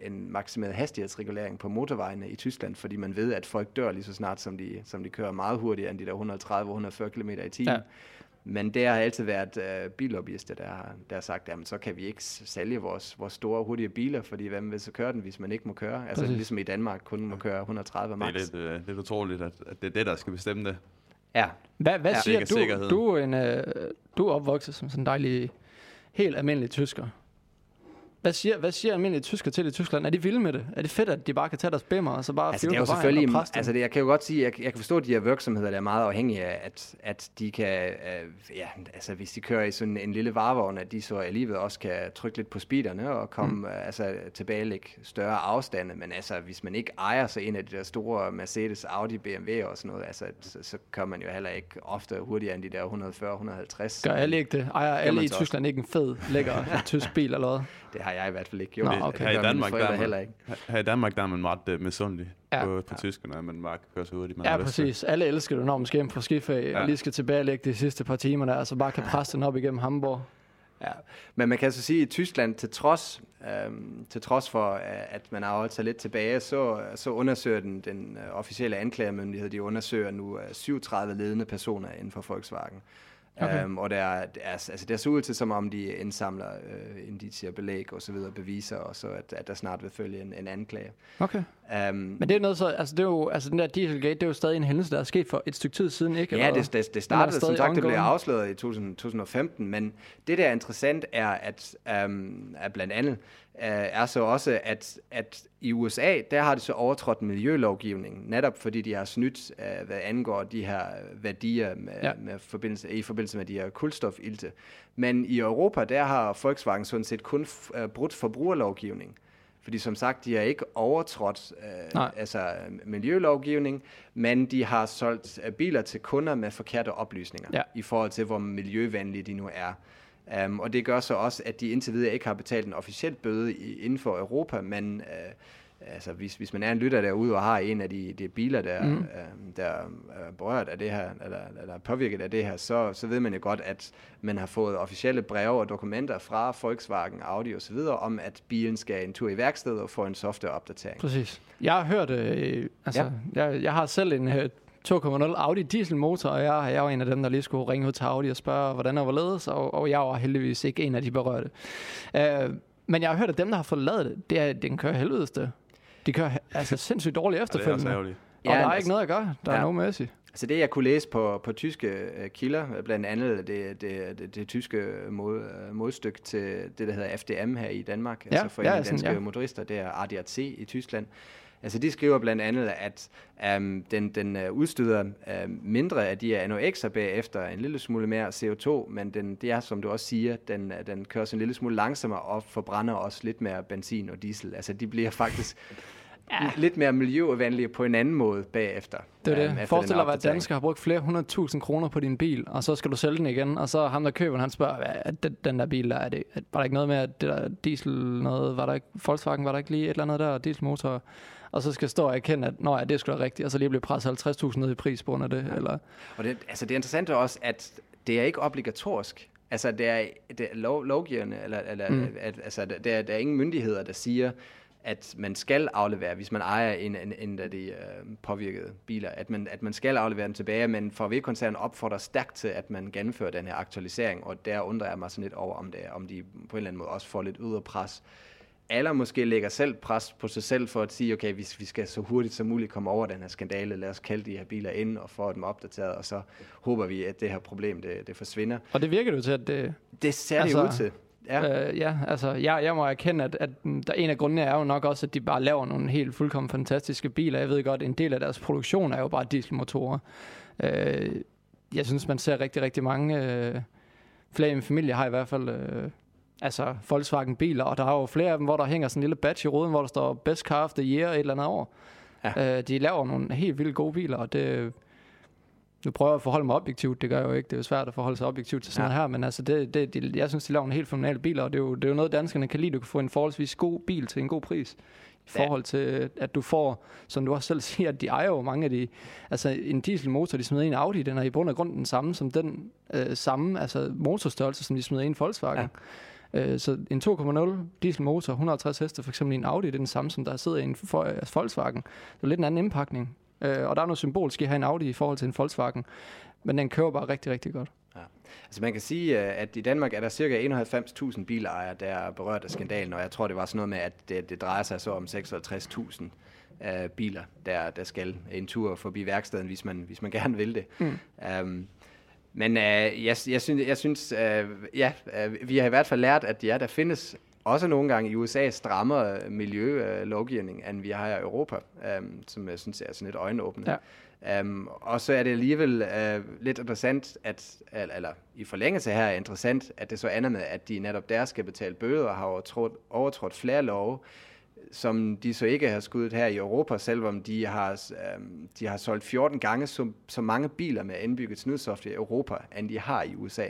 en maksimeret hastighedsregulering på motorvejene i Tyskland, fordi man ved, at folk dør lige så snart, som de kører meget hurtigere end de der 130-140 km i timen. Ja. Men der har altid været billobbyister, der har sagt, at så kan vi ikke sælge vores store, hurtige biler, fordi hvem vil så køre den, hvis man ikke må køre? Altså ligesom i Danmark kun må køre 130 max. Det er lidt utroligt, at det er det, der skal bestemme det. Ja. Hvad siger du? Du er opvokset som sådan en dejlig, helt almindelig tysker. Hvad siger almindelige tysker til i Tyskland? Er de vilde med det? Er det fedt, at de bare kan tage deres bimmer og så bare flyve på vejen og præste? Altså det, jeg kan jo godt sige, jeg kan forstå, at de her virksomheder, der er meget afhængige af, at de kan, hvis de kører i sådan en lille varevogn, at de så alligevel også kan trykke lidt på speederne og komme tilbagelægge større afstande, men altså hvis man ikke ejer sig en af de der store Mercedes, Audi, BMW og sådan noget, altså så kører man jo heller ikke ofte hurtigere end de der 140-150. Gør alle ikke det? Ejer alle i Tyskland ikke en fed, lækker tysk bil eller hvad? Det har jeg i hvert fald ikke. Jo, nå, okay. Her i Danmark der er man meget misundelig på tyskerne, at man bare kører så hurtigt. Ja, præcis. Alle elsker det, når man skal hjem fra skifag, og lige skal tilbagelægge de sidste par timer der, og så bare kan presse den op igennem Hamburg. Ja, men man kan så sige, at i Tyskland, til trods for, at man har holdt sig lidt tilbage, så undersøger den officielle anklagemyndighed, de undersøger nu 37 ledende personer inden for Volkswagen. Okay. Og der ser ud til, som om de indsamler indicier, belæg og så videre, beviser, og så at der snart vil følge en anklage. Okay. Men det er noget så, den der Dieselgate, det er jo stadig en hændelse, der er sket for et stykke tid siden, ikke? Ja, det startede, som sagt, det blev afsløret i 2015, men det, der er interessant, er, at blandt andet er så også, at i USA, der har det så overtrådt miljølovgivningen, netop fordi de har snydt, hvad angår de her værdier i forbindelse med de her kulstofilte. Men i Europa, der har Volkswagen sådan set kun brudt forbrugerlovgivningen. Fordi som sagt, de har ikke overtrådt miljølovgivning, men de har solgt biler til kunder med forkerte oplysninger i forhold til, hvor miljøvenlige de nu er. Og det gør så også, at de indtil videre ikke har betalt en officiel bøde inden for Europa, men hvis man er en lytter derude og har en af de biler, der er berørt af det her, eller påvirket af det her, så ved man jo godt, at man har fået officielle breve og dokumenter fra Volkswagen, Audi osv., om at bilen skal en tur i værkstedet og få en softwareopdatering. Præcis. Jeg har hørt, jeg har selv en 2,0 Audi dieselmotor, og jeg var en af dem, der lige skulle ringe ud til Audi og spørge, hvordan der var ledes, og jeg var heldigvis ikke en af de berørte. Men jeg har hørt, at dem, der har fået lavet det, den kører helvedes det. De kører sindssygt dårligt efterfølgende. Og det er ikke noget at gøre. Der er noget mæssigt. Altså det, jeg kunne læse på tyske kilder, blandt andet det tyske modstykke til det, der hedder FDM her i Danmark, altså for en af danske motorister, det er ADAC i Tyskland. Altså de skriver blandt andet, at den udstøder mindre af de her NOx'er bagefter, en lille smule mere CO2, men som du også siger, den kører sådan en lille smule langsommere og forbrænder også lidt mere benzin og diesel. Altså de bliver faktisk ja, lidt mere miljøvenlige på en anden måde bagefter. Det er det. Forestil dig, at danskere har brugt flere 100.000 kroner på din bil, og så skal du sælge den igen, og så ham, der køber den, han spørger, hvad den der bil, der er det, var der ikke noget med, at det der diesel noget, var der ikke, Volkswagen, var der ikke lige et eller andet der, dieselmotor, og så skal jeg stå og erkende, at nej, det er sgu da rigtigt, og så lige blive presset 50.000 ned i pris på under det. Ja. Eller? Og det, altså, det er interessant også, at det er ikke obligatorisk. Altså, det er lovgivende, altså, der er ingen myndigheder, der siger, at man skal aflevere, hvis man ejer en af de påvirkede biler, at man skal aflevere dem tilbage, men VW-koncernen opfordrer stærkt til, at man gennemfører den her aktualisering, og der undrer jeg mig sådan lidt over, om de på en eller anden måde også får lidt ydre pres, eller måske lægger selv pres på sig selv for at sige, okay, vi skal så hurtigt som muligt komme over den her skandale, lad os kalde de her biler ind og få dem opdateret, og så håber vi, at det her problem, det forsvinder. Og det virker det jo til, at det... Det ser altså, det ud til. Ja. Jeg må erkende, at der en af grundene er jo nok også, at de bare laver nogle helt fuldkommen fantastiske biler. Jeg ved godt, en del af deres produktion er jo bare dieselmotorer. Jeg synes, man ser rigtig, rigtig mange... Flere i min familie har i hvert fald... Altså Volkswagen-biler, og der er jo flere af dem, hvor der hænger sådan en lille badge i ruden, hvor der står best car of the year et eller andet år. Ja. De laver nogle helt vildt gode biler, og det... Nu prøver jeg at forholde mig objektivt, det gør jeg jo ikke, det er jo svært at forholde sig objektivt til sådan her, men altså jeg synes, de laver nogle helt fenomenale biler, og det er jo noget, danskerne kan lide, du kan få en forholdsvis god bil til en god pris, i forhold til, at du får, som du også selv siger, at de ejer jo mange af de, altså en dieselmotor, de smider i en Audi, den er i bund og grund den samme som den samme, altså motorstørrelse, som de smider i en Volkswagen. Ja. Så en 2,0 dieselmotor, 150 heste, for eksempel i en Audi, det er den samme, som der sidder i en Volkswagen. Det er lidt en anden indpakning. Og der er noget symbolisk i at have en Audi i forhold til en Volkswagen. Men den kører bare rigtig, rigtig godt. Ja. Altså man kan sige, at i Danmark er der cirka 91.000 bilejere, der er berørt af skandalen. Og jeg tror, det var sådan noget med, at det drejer sig så om 56.000 biler, der skal en tur forbi værkstedet, hvis man gerne vil det. Men jeg synes, vi har i hvert fald lært, at der findes også nogle gange i USA strammere miljølovgivning, end vi har i Europa, som jeg synes er sådan lidt øjenåbende. Ja. Og så er det alligevel lidt interessant, eller i forlængelse her er interessant, at det så ender med, at de netop der skal betale bøder og har overtrådt flere love, som de så ikke har skudt her i Europa, selvom de har solgt 14 gange så mange biler med indbygget snydsoft i Europa, end de har i USA.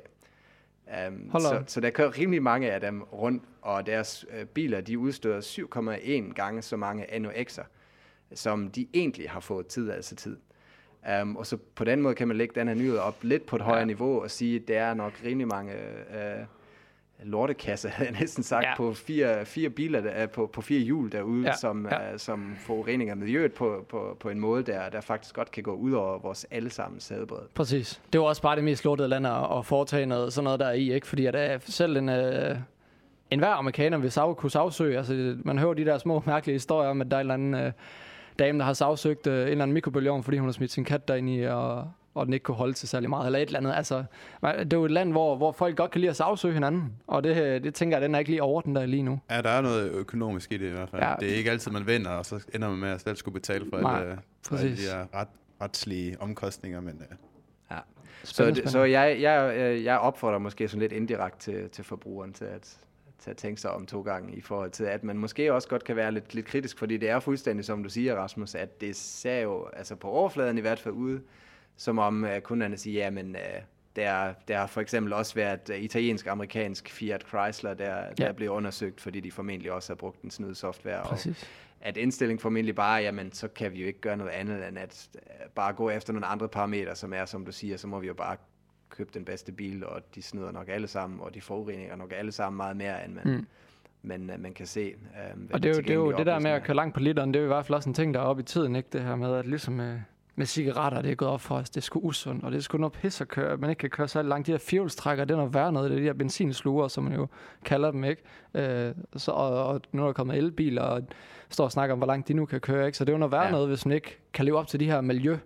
Så der kører rimelig mange af dem rundt, og deres biler, de udstøder 7,1 gange så mange NOx'er, som de egentlig har fået tid. Og så på den måde kan man lægge den her nyhed op lidt på et højere niveau og sige, at der er nok rimelig mange... lortekasse, havde jeg næsten sagt, på fire biler, på fire hjul derude, som forureninger miljøet på en måde, der faktisk godt kan gå ud over vores allesammens helbred. Præcis. Det var også bare det mest lortede land at foretage noget, sådan noget der i, ikke? Fordi at selv enhver amerikaner vil kunne sagsøge. Altså, man hører de der små mærkelige historier om, at der er en eller anden dame, der har sagsøgt en eller anden mikrobølgeovn, fordi hun har smidt sin kat derinde i, og den ikke kunne holde til særlig meget, eller et eller andet. Altså, det er jo et land, hvor folk godt kan lide at sagsøge hinanden, og det tænker jeg, den er ikke lige over den der lige nu. Ja, der er noget økonomisk i det i hvert fald. Ja. Det er ikke altid, man vinder, og så ender man med at selv skulle betale for de her retslige omkostninger. Men, ja. Spændende. Så jeg opfordrer måske sådan lidt indirekt til forbrugeren til at tænke sig om 2 gange i forhold til, at man måske også godt kan være lidt kritisk, fordi det er fuldstændig, som du siger, Rasmus, at det ser jo, altså på overfladen i hvert fald ude, som om kunderne siger, jamen der har for eksempel også været italiensk-amerikansk Fiat Chrysler, der blev undersøgt, fordi de formentlig også har brugt en snyde software. Præcis. Og at indstilling formentlig bare, jamen så kan vi jo ikke gøre noget andet, end at bare gå efter nogle andre parametre, som er, som du siger, så må vi jo bare købe den bedste bil, og de snyder nok alle sammen, og de forureninger nok alle sammen meget mere, end man kan se. Og det er jo det der med at køre langt på literen, det er jo i hvert fald også en ting, der er oppe i tiden, ikke? Det her med, at ligesom... med cigaretter, det er gået op for os. Det er sgu usundt, og det er sgu noget pis at køre. Man ikke kan køre så langt. De her fjolstrækker, det er noget værre noget. Det er de her benzinsluger, som man jo kalder dem, ikke? Og nu er der kommet elbiler, og står og snakker om, hvor langt de nu kan køre, ikke? Så det er jo noget værre noget, hvis man ikke kan leve op til de her miljø.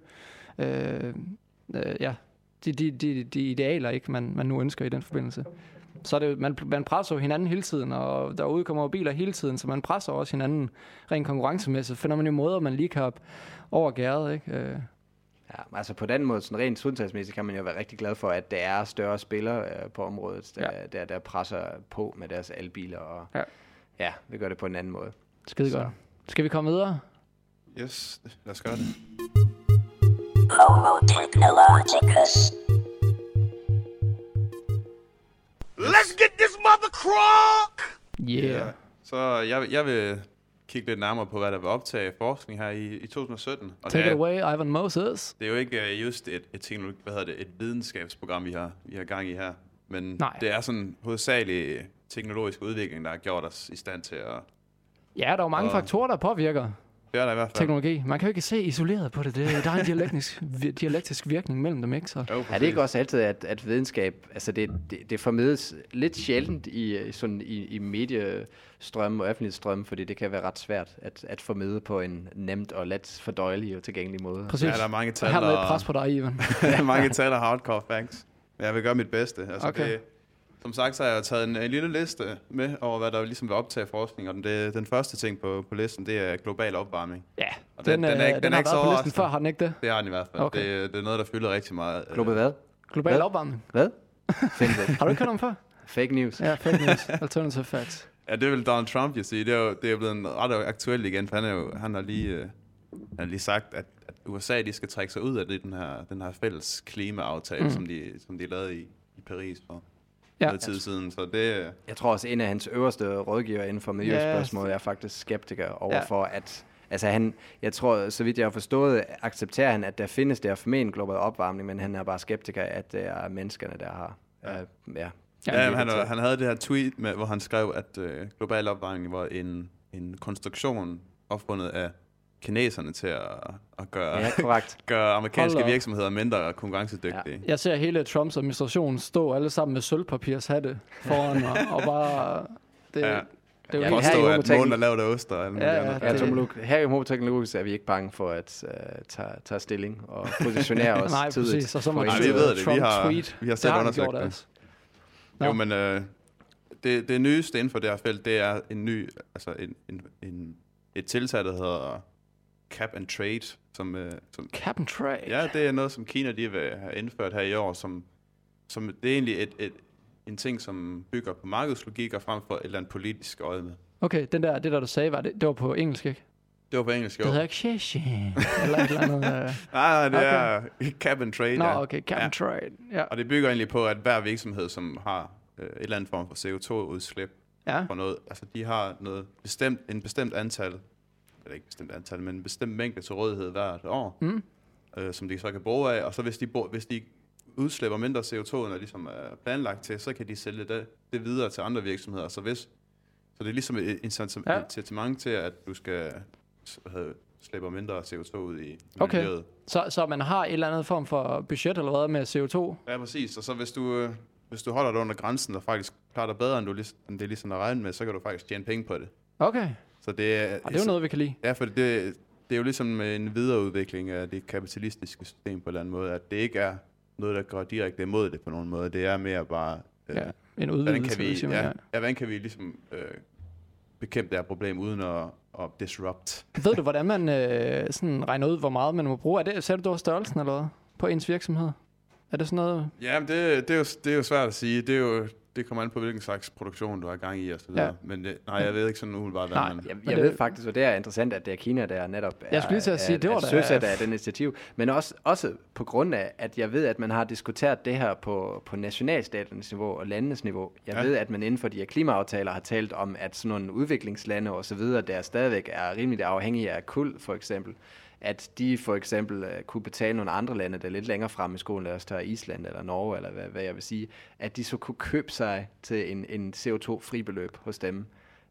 De idealer, ikke? Man nu ønsker i den forbindelse. Så det, man presser jo hinanden hele tiden, og der udkommer biler hele tiden, så man presser også hinanden rent konkurrencemæssigt. Finder man jo måder, man lige kan op over gæret, ikke? Ja, altså på den måde, sådan rent sundhedsmæssigt, kan man jo være rigtig glad for, at der er større spillere på området, der presser på med deres elbiler, og det gør det på en anden måde. Skide godt. Skal vi komme videre? Yes, lad os gøre det. Homo Technologicus. Let's get this mother crock! Yeah. Så jeg vil kigge lidt nærmere på, hvad der vil optage forskning her i 2017. Og take it away, Ivan Moses. Det er jo ikke just et videnskabsprogram, vi har gang i her. Men nej, det er sådan hovedsagelig teknologisk udvikling, der har gjort os i stand til at... Ja, der er jo mange faktorer, der påvirker teknologi. Man kan jo ikke se isoleret på det. Der er en dialektisk virkning mellem dem, ikke? Så. Jo, er det ikke også altid, at videnskab, altså det formidles lidt sjældent i mediestrømme og offentlighedsstrømme, fordi det kan være ret svært at formidle på en nemt og let fordøjelig og tilgængelig måde. Præcis. Ja, der er mange taler. Jeg har lidt pres på dig, Ivan. Der er mange taler hardcore facts. Jeg vil gøre mit bedste. Altså, okay. Det, som sagt, så har jeg taget en lille liste med over, hvad der ligesom vil optage forskning. Og den første ting på listen, det er global opvarmning. Ja, og den er ikke så på listen før, har den ikke det? Det har den i hvert fald. Okay. Det er noget, der fylder rigtig meget. Global hvad? Global opvarmning. Hvad? Har du ikke hørt om før? Fake news. Ja, fake news. Alternative facts. Ja, det vil Donald Trump jo sige. Det er blevet en ret aktuelt igen, for han har lige sagt, at USA, de skal trække sig ud af den her fælles klimaaftale, som de lavede i Paris for noget tid siden. Så det... Jeg tror også, en af hans øverste rådgiver inden for miljøspørgsmål er faktisk skeptiker overfor, at... Altså jeg tror, så vidt jeg har forstået, accepterer han, at der findes der formentlig global opvarmning, men han er bare skeptiker, at det er menneskerne, der har... Han havde det her tweet, med, hvor han skrev, at global opvarmning var en konstruktion opfundet af kineserne til at gøre amerikanske virksomheder mindre konkurrencedygtige. Ja. Jeg ser hele Trumps administration stå alle sammen med sølvpapirshatte foran og bare... Det er jo forstå, at målen er lavet af oster. Her i Homo Technologicus er vi ikke bange for at tage stilling og positionere os tidligt. Nej, præcis. Og så må vi ved det. Vi har selv undersøgt det. Jo, men det nyeste inden for det her felt, det er et tiltag, der hedder cap and trade. Som cap and trade? Ja, det er noget, som Kina de vil have indført her i år. Som det er egentlig en ting, som bygger på markedslogik og frem for et eller andet politisk øje med. Okay, det der du sagde, det var på engelsk, ikke? Det var på engelsk, jo. Det hedder ikke eller andet. Nej, det er cap and trade. Nå, okay, cap and trade. Ja. Og det bygger egentlig på, at hver virksomhed, som har et eller andet form for CO2-udslip, for noget, altså de har noget bestemt, en bestemt mængde til rådighed hvert år, som de så kan bruge af, og så hvis de udslipper mindre CO2, end der ligesom er planlagt til, så kan de sælge det videre til andre virksomheder, så det er ligesom et incitament til, at du skal slippe mindre CO2 ud i miljøet. Så man har et eller andet form for budget eller hvad med CO2? Ja, præcis, og så hvis du holder dig under grænsen, og faktisk klarer dig bedre, end det er ligesom at regne med, så kan du faktisk tjene penge på det. Okay. Så det er jo noget, vi kan lide. Ja, for det er jo ligesom en videreudvikling af det kapitalistiske system på en eller anden måde, at det ikke er noget, der går direkte imod det på nogen måde. Det er mere bare... en udvidelse. Hvordan kan vi ligesom bekæmpe det her problem, uden at disrupt? Ved du, hvordan man sådan regner ud, hvor meget man må bruge? Er det, sagde du størrelsen eller hvad, på ens virksomhed? Er det sådan noget? Jamen, det er jo svært at sige. Det kommer an på, hvilken slags produktion du har gang i og så videre. Men jeg ved ikke sådan umiddelbart, hvad man... Jeg ved faktisk, og det er interessant, at det er Kina, der netop er... Jeg skulle lige til at sige, det var der... søsat af den initiativ. Men også på grund af, at jeg ved, at man har diskuteret det her på nationalstaternes niveau og landenes niveau. Jeg ved, at man inden for de her klimaaftaler har talt om, at sådan nogle udviklingslande og så videre, der stadigvæk er rimelig afhængige af kul, for eksempel, at de for eksempel kunne betale nogle andre lande, der er lidt længere frem i skolen, lad os tage Island eller Norge, eller hvad jeg vil sige, at de så kunne købe sig til en CO2-fribeløb hos dem,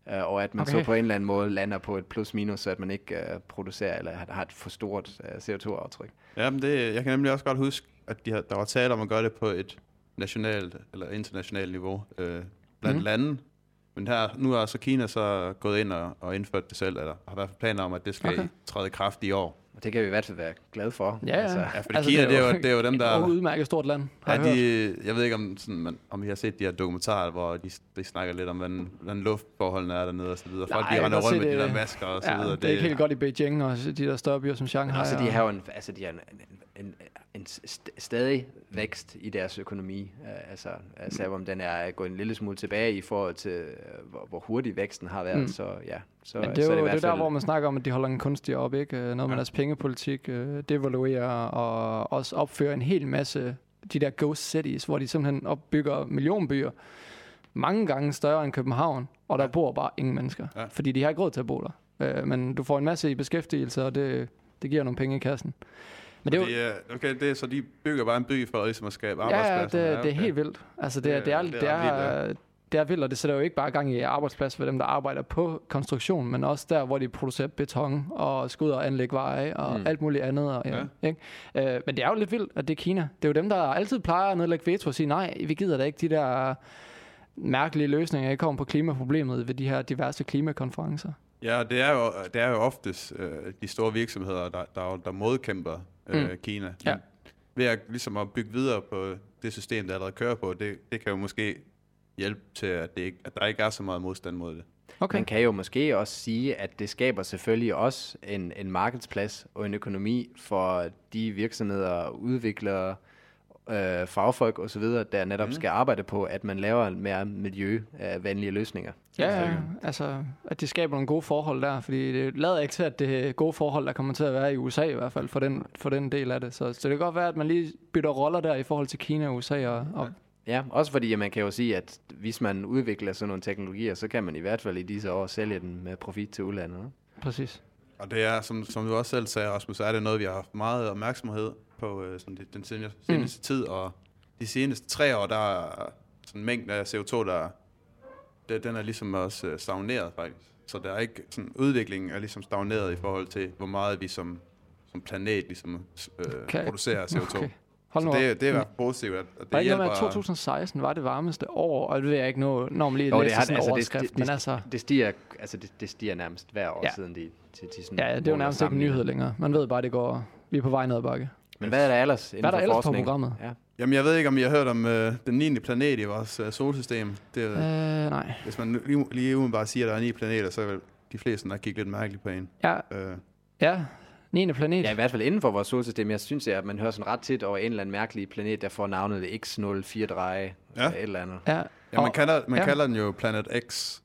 og at man så på en eller anden måde lander på et plus-minus, så at man ikke producerer eller har et for stort CO2-aftryk. Jamen jeg kan nemlig også godt huske, at der var tale om at gøre det på et nationalt eller internationalt niveau blandt lande. Men nu er så Kina så gået ind og indført det selv, eller har i hvert fald planer om, at det skal træde i kraft i år. Og det kan vi i hvert fald være glade for. Altså, Kina, det er jo dem, der... Et udmærket stort land, jeg ved ikke, om I har set de her dokumentarer, hvor de snakker lidt om, hvordan luftforholdene er dernede og så videre. Folk de render rundt med de der masker og så videre. Det er ikke helt godt i Beijing og de der større byer som Shanghai. Altså, de har jo en en stadig vækst i deres økonomi, altså selvom den er gået en lille smule tilbage i forhold til, hvor hurtig væksten har været, så ja. Men det er der, hvor man snakker om, at de holder en kunstig op, ikke? Noget med deres pengepolitik, devaluerer og også opfører en hel masse de der ghost cities, hvor de simpelthen opbygger millionbyer, mange gange større end København, og der bor bare ingen mennesker, fordi de har ikke råd til at bo der. Men du får en masse i beskæftigelse, og det giver nogle penge i kassen. Men så de bygger bare en by for ligesom at skabe arbejdspladser. Det er helt vildt. Altså det er vildt, og det sætter jo ikke bare gang i arbejdspladser for dem, der arbejder på konstruktion, men også der, hvor de producerer beton og skal ud og anlægge veje og alt muligt andet. Og, ikke? Men det er jo lidt vildt, at det er Kina. Det er jo dem, der altid plejer at nedlægge veto og sige, nej, vi gider da ikke de der mærkelige løsninger, der kommer på klimaproblemet ved de her diverse klimakonferencer. Ja, det er jo oftest de store virksomheder, der modkæmper Kina. Ja. Ved at, ligesom at bygge videre på det system, der allerede kører på, det kan jo måske hjælpe til, at der ikke er så meget modstand mod det. Okay. Man kan jo måske også sige, at det skaber selvfølgelig også en markedsplads og en økonomi for de virksomheder, udviklere, fagfolk og så videre, der netop skal arbejde på, at man laver mere miljøvenlige løsninger. Ja, altså at det skaber nogle gode forhold der, fordi det lader ikke til, at det er gode forhold, der kommer til at være i USA i hvert fald, for den del af det. Så det kan godt være, at man lige bytter roller der i forhold til Kina og USA. Ja, også fordi man kan jo sige, at hvis man udvikler sådan nogle teknologier, så kan man i hvert fald i disse år sælge den med profit til udlandet. Præcis. Og det er, som du også selv sagde, Rasmus, så er det noget, vi har haft meget opmærksomhed på den seneste tid, og de seneste 3 år, der er sådan mængden af CO2, den er ligesom også stagneret faktisk. Så der er ikke, sådan, udviklingen er ligesom stagneret i forhold til, hvor meget vi som planet ligesom, producerer CO2. Okay. Så det er positivt, at det hjælper. Noget med, at 2016 var det varmeste år, og det ved jeg ikke når man lige læser sådan en overskrift. Det stiger nærmest hver år siden de til sådan. Ja, det er jo nærmest ikke en nyhed længere. Man ved bare, det går. Vi er på vej ned ad bakke. Men hvad er der ellers inden for forskning? Hvad er der ellers på programmet? Ja. Jamen, jeg ved ikke, om I har hørt om den 9. planet i vores solsystem. Det, nej. Hvis man lige udenbart siger, at der er 9 planeter, så vil de fleste nok kigge lidt mærkeligt på en. Ja. Ja. 9. planet. Ja, i hvert fald inden for vores solsystem. Jeg synes, at man hører sådan ret tit over en eller anden mærkelig planet, der får navnet X04 dreje eller et eller andet. Ja, man kalder den jo Planet X.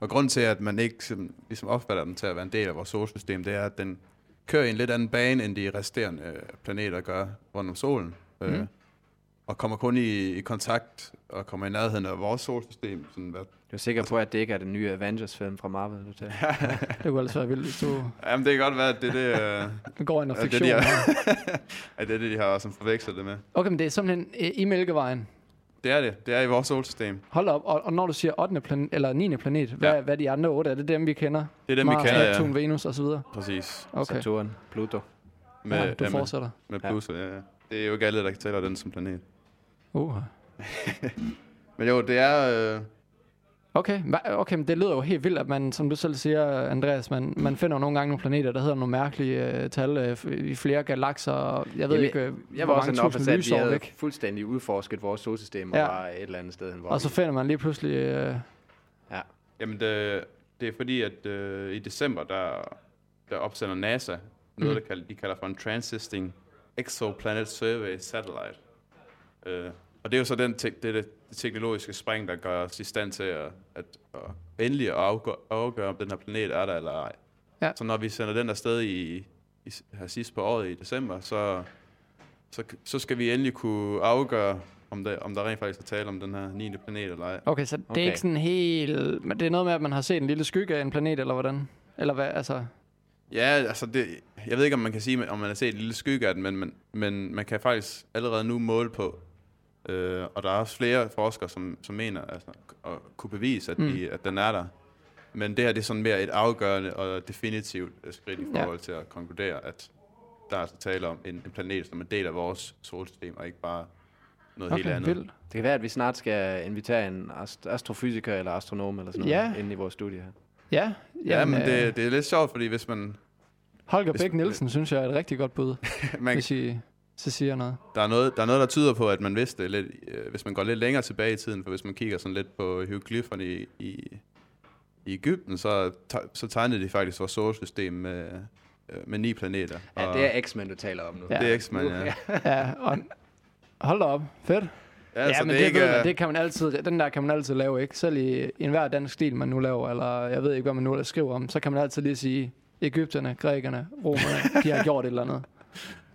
Og grunden til, at man ikke ligesom opfatter den til at være en del af vores solsystem, det er, at den kører i en lidt anden bane, end de resterende planeter gør rundt om solen. Og kommer kun i kontakt og kommer i nærheden af vores solsystem. Sådan, du er sikker på, at det ikke er den nye Avengers-film fra Marvel? Du det kunne altså være vildt, hvis du... Jamen, det kan godt være, at det går ind og fiktion. Det er det, de har som forvekslet det med. Okay, men det er simpelthen i Mælkevejen. Det er det. Det er i vores solsystem. Hold op. Og når du siger 8. planet, eller 9. planet, hvad er de andre 8? Er det dem, vi kender? Det er dem, vi kender, Neptun, Venus og så videre? Præcis. Okay. Saturn, Pluto. Du fortsætter. Med Pluto, ja. Det er jo ikke alle, der kan tale om den som planet. Men jo, det er... Okay, men det lyder jo helt vildt, at man, som du selv siger, Andreas, man finder nogle gange nogle planeter, der hedder nogle mærkelige tal i flere galakser. Jeg ved ikke, hvor mange tusind lysår væk. Jeg havde fuldstændig udforsket vores solsystem, og var et eller andet sted. Og så finder man lige pludselig... Ja. Jamen, det er fordi, at i december, der opsender NASA noget, de kalder for en Transisting Exoplanet Survey Satellite. Og det er jo så det teknologiske spring, der gør os i stand til at endelig afgøre, om den her planet er der eller ej. Ja. Så når vi sender den afsted her sidst på året i december, så skal vi endelig kunne afgøre, om der rent faktisk er tale om den her 9. planet eller ej. Okay, så det er ikke sådan helt... Men det er noget med, at man har set en lille skygge af en planet, eller hvordan? Eller hvad, altså... Ja, altså det... Jeg ved ikke, om man kan sige, om man har set en lille skygge af den, men man kan faktisk allerede nu måle på, og der er også flere forskere, som mener at kunne bevise, at den er der. Men det her, det er sådan mere et afgørende og definitivt skridt i forhold til at konkludere, at der er tale om en planet, som er en del af vores solsystem, og ikke bare noget helt andet. Vildt. Det kan være, at vi snart skal invitere en astrofysiker eller astronom eller sådan noget ind i vores studie her. Ja. Jamen, men det er lidt sjovt, fordi hvis man... Holger Bæk Nielsen, synes jeg, er et rigtig godt bud, hvis I så siger noget. Der er noget, der tyder på, at man vidste lidt, hvis man går lidt længere tilbage i tiden, for hvis man kigger sådan lidt på hieroglyferne i Egypten, så tegnede de faktisk vores solsystem med med 9 planeter. Ja, og det er X-Men, du taler om nu. Ja. Det er X-Men, ja. Ja, og hold da op. Fedt. Ja, ja, men det, ikke, man, det kan man altid, den der kan man altid lave, ikke? Selv i enhver dansk stil, man nu laver, eller jeg ved ikke, hvad man nu skriver om, så kan man altid lige sige, egypterne, grækerne, romerne, de har gjort et eller andet.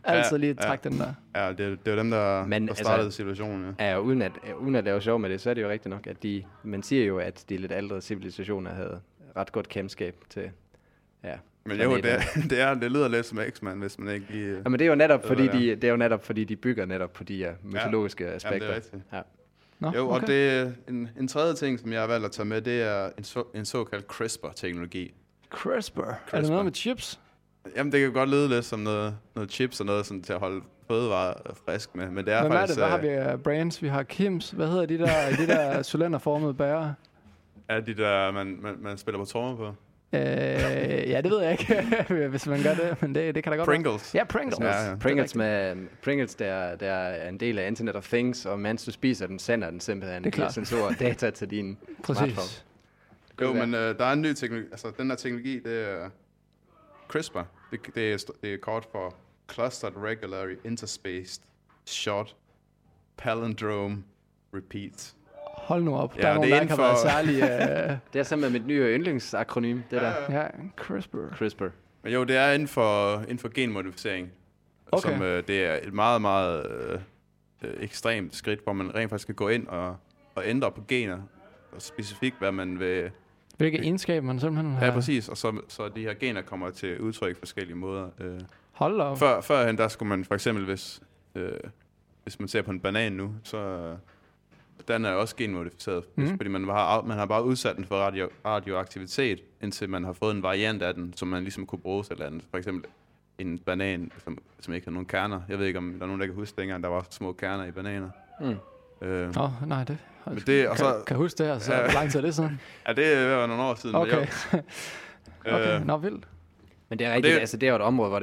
Altid lige trække den der. Ja, det var dem, der startede situationen. Ja, ja, uden at lave sjov med det, så er det jo rigtigt nok, at man siger jo, at de lidt ældre civilisationer havde ret godt kendskab til, ja. Men jo, det lyder lidt som X-Man, hvis man ikke lige... Ja, men det er jo netop, fordi de bygger netop på de mytologiske aspekter. Ja, det er rigtigt. Jo, okay. Og det, en tredje ting, som jeg har valgt at tage med, det er en såkaldt CRISPR-teknologi. CRISPR? Er det noget med chips? Jamen, det kan godt lyde lidt som noget chips og noget sådan, til at holde fødevarer frisk med, men det er Hvem faktisk... Hvad er det? Der har vi brands, vi har Kims. Hvad hedder de der cylinderformede bærer? Er de der, man spiller på trommer på? Ja, det ved jeg ikke, hvis man gør det, men det kan da godt være. Pringles. Ja, Pringles. Ja. Pringles, der er en del af Internet of Things, og mens du spiser den, sender den simpelthen sensorer og data til din smartphone. Jo, men der er en ny teknologi, altså den her teknologi, det er CRISPR. Det er kort for Clustered Regularly Interspaced Short Palindrome Repeats. Hold nu op. Ja, der er nogen, der kan være særlige... Det er simpelthen mit nye yndlingsakronym, det der. Ja, CRISPR. Men jo, det er inden for genmodificering. Okay. Som, det er et meget, meget ekstremt skridt, hvor man rent faktisk kan gå ind og ændre på gener. Og specifikt, hvad man vil... Hvilke egenskaber man simpelthen har. Ja, præcis. Og så de her gener kommer til udtryk på forskellige måder. Hold op. Førhen, der skulle man for eksempel, hvis man ser på en banan nu, så... Den er også genmodificeret, fordi man har bare udsat den for radioaktivitet, indtil man har fået en variant af den, som man ligesom kunne bruge til eller andet. For eksempel en banan, som ikke har nogen kerner. Jeg ved ikke, om der er nogen, der kan huske dengang, der var små kerner i bananer. Nej, det... Men det og så, kan huske det her, så lang tid er det sådan? Ja, det var nogle år siden. Okay, nå vildt. Men det er rigtigt, altså det er jo et område,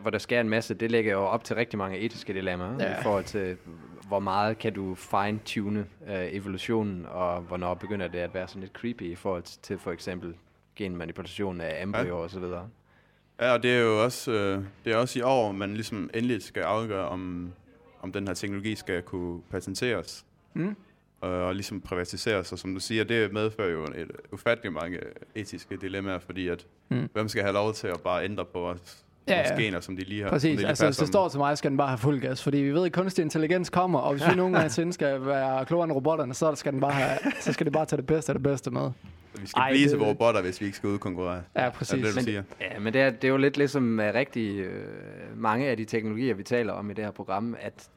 hvor der sker en masse. Det lægger jo op til rigtig mange etiske dilemmaer, i forhold til... Hvor meget kan du fine-tune evolutionen, og hvornår begynder det at være sådan lidt creepy i forhold til for eksempel genmanipulation af embryoer og så videre? Ja, og det er jo også, i år, man ligesom endelig skal afgøre, om den her teknologi skal kunne patenteres og ligesom privatiseres. Og som du siger, det medfører jo et ufattelig mange etiske dilemmaer, fordi at hvem skal have lov til at bare ændre på os? Gener, som de lige har. Præcis, altså hvis det står til mig, skal den bare have fuld gas, fordi vi ved, at kunstig intelligens kommer, og hvis vi nogen gange sinde skal være klogere end robotterne, så skal den bare have, så skal det bare tage det bedste af det bedste med. Vi skal blive til robotter, hvis vi ikke skal udkonkurrere. Ja, præcis. Det, men det er jo lidt ligesom rigtig mange af de teknologier, vi taler om i det her program, at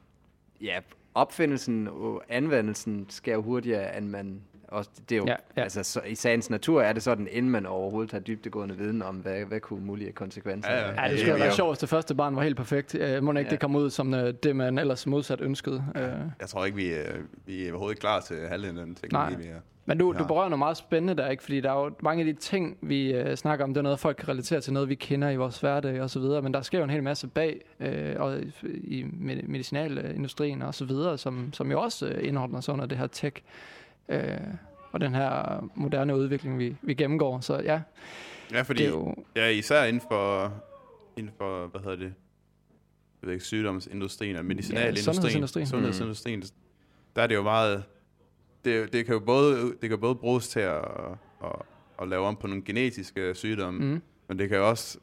opfindelsen og anvendelsen sker hurtigere, end man... Og det er jo, altså så, i sagens natur er det sådan, inden man overhovedet har dybdegående viden om, hvad kunne mulige konsekvenser er. Ja, det skulle være sjovt, det første barn var helt perfekt. Må ikke det komme ud som det, man ellers modsat ønskede? Jeg tror ikke, vi er overhovedet klar til halvdelen af den teknologi, vi er. Men du berører noget meget spændende der, ikke? Fordi der er jo mange af de ting, vi snakker om, det er noget, folk kan relatere til, noget vi kender i vores hverdag og så videre. Men der sker jo en hel masse bag, og i medicinalindustrien og så videre, som jo også indholder sig under det her tech. Og den her moderne udvikling, vi gennemgår, så ja. Ja, fordi jo... især inden for hvad hedder det, jeg ved ikke, sygdomsindustrien og medicinalindustrien, sundhedsindustrien, der er det jo meget. Det kan jo både bruges til at lave om på nogle genetiske sygdomme, men det kan jo også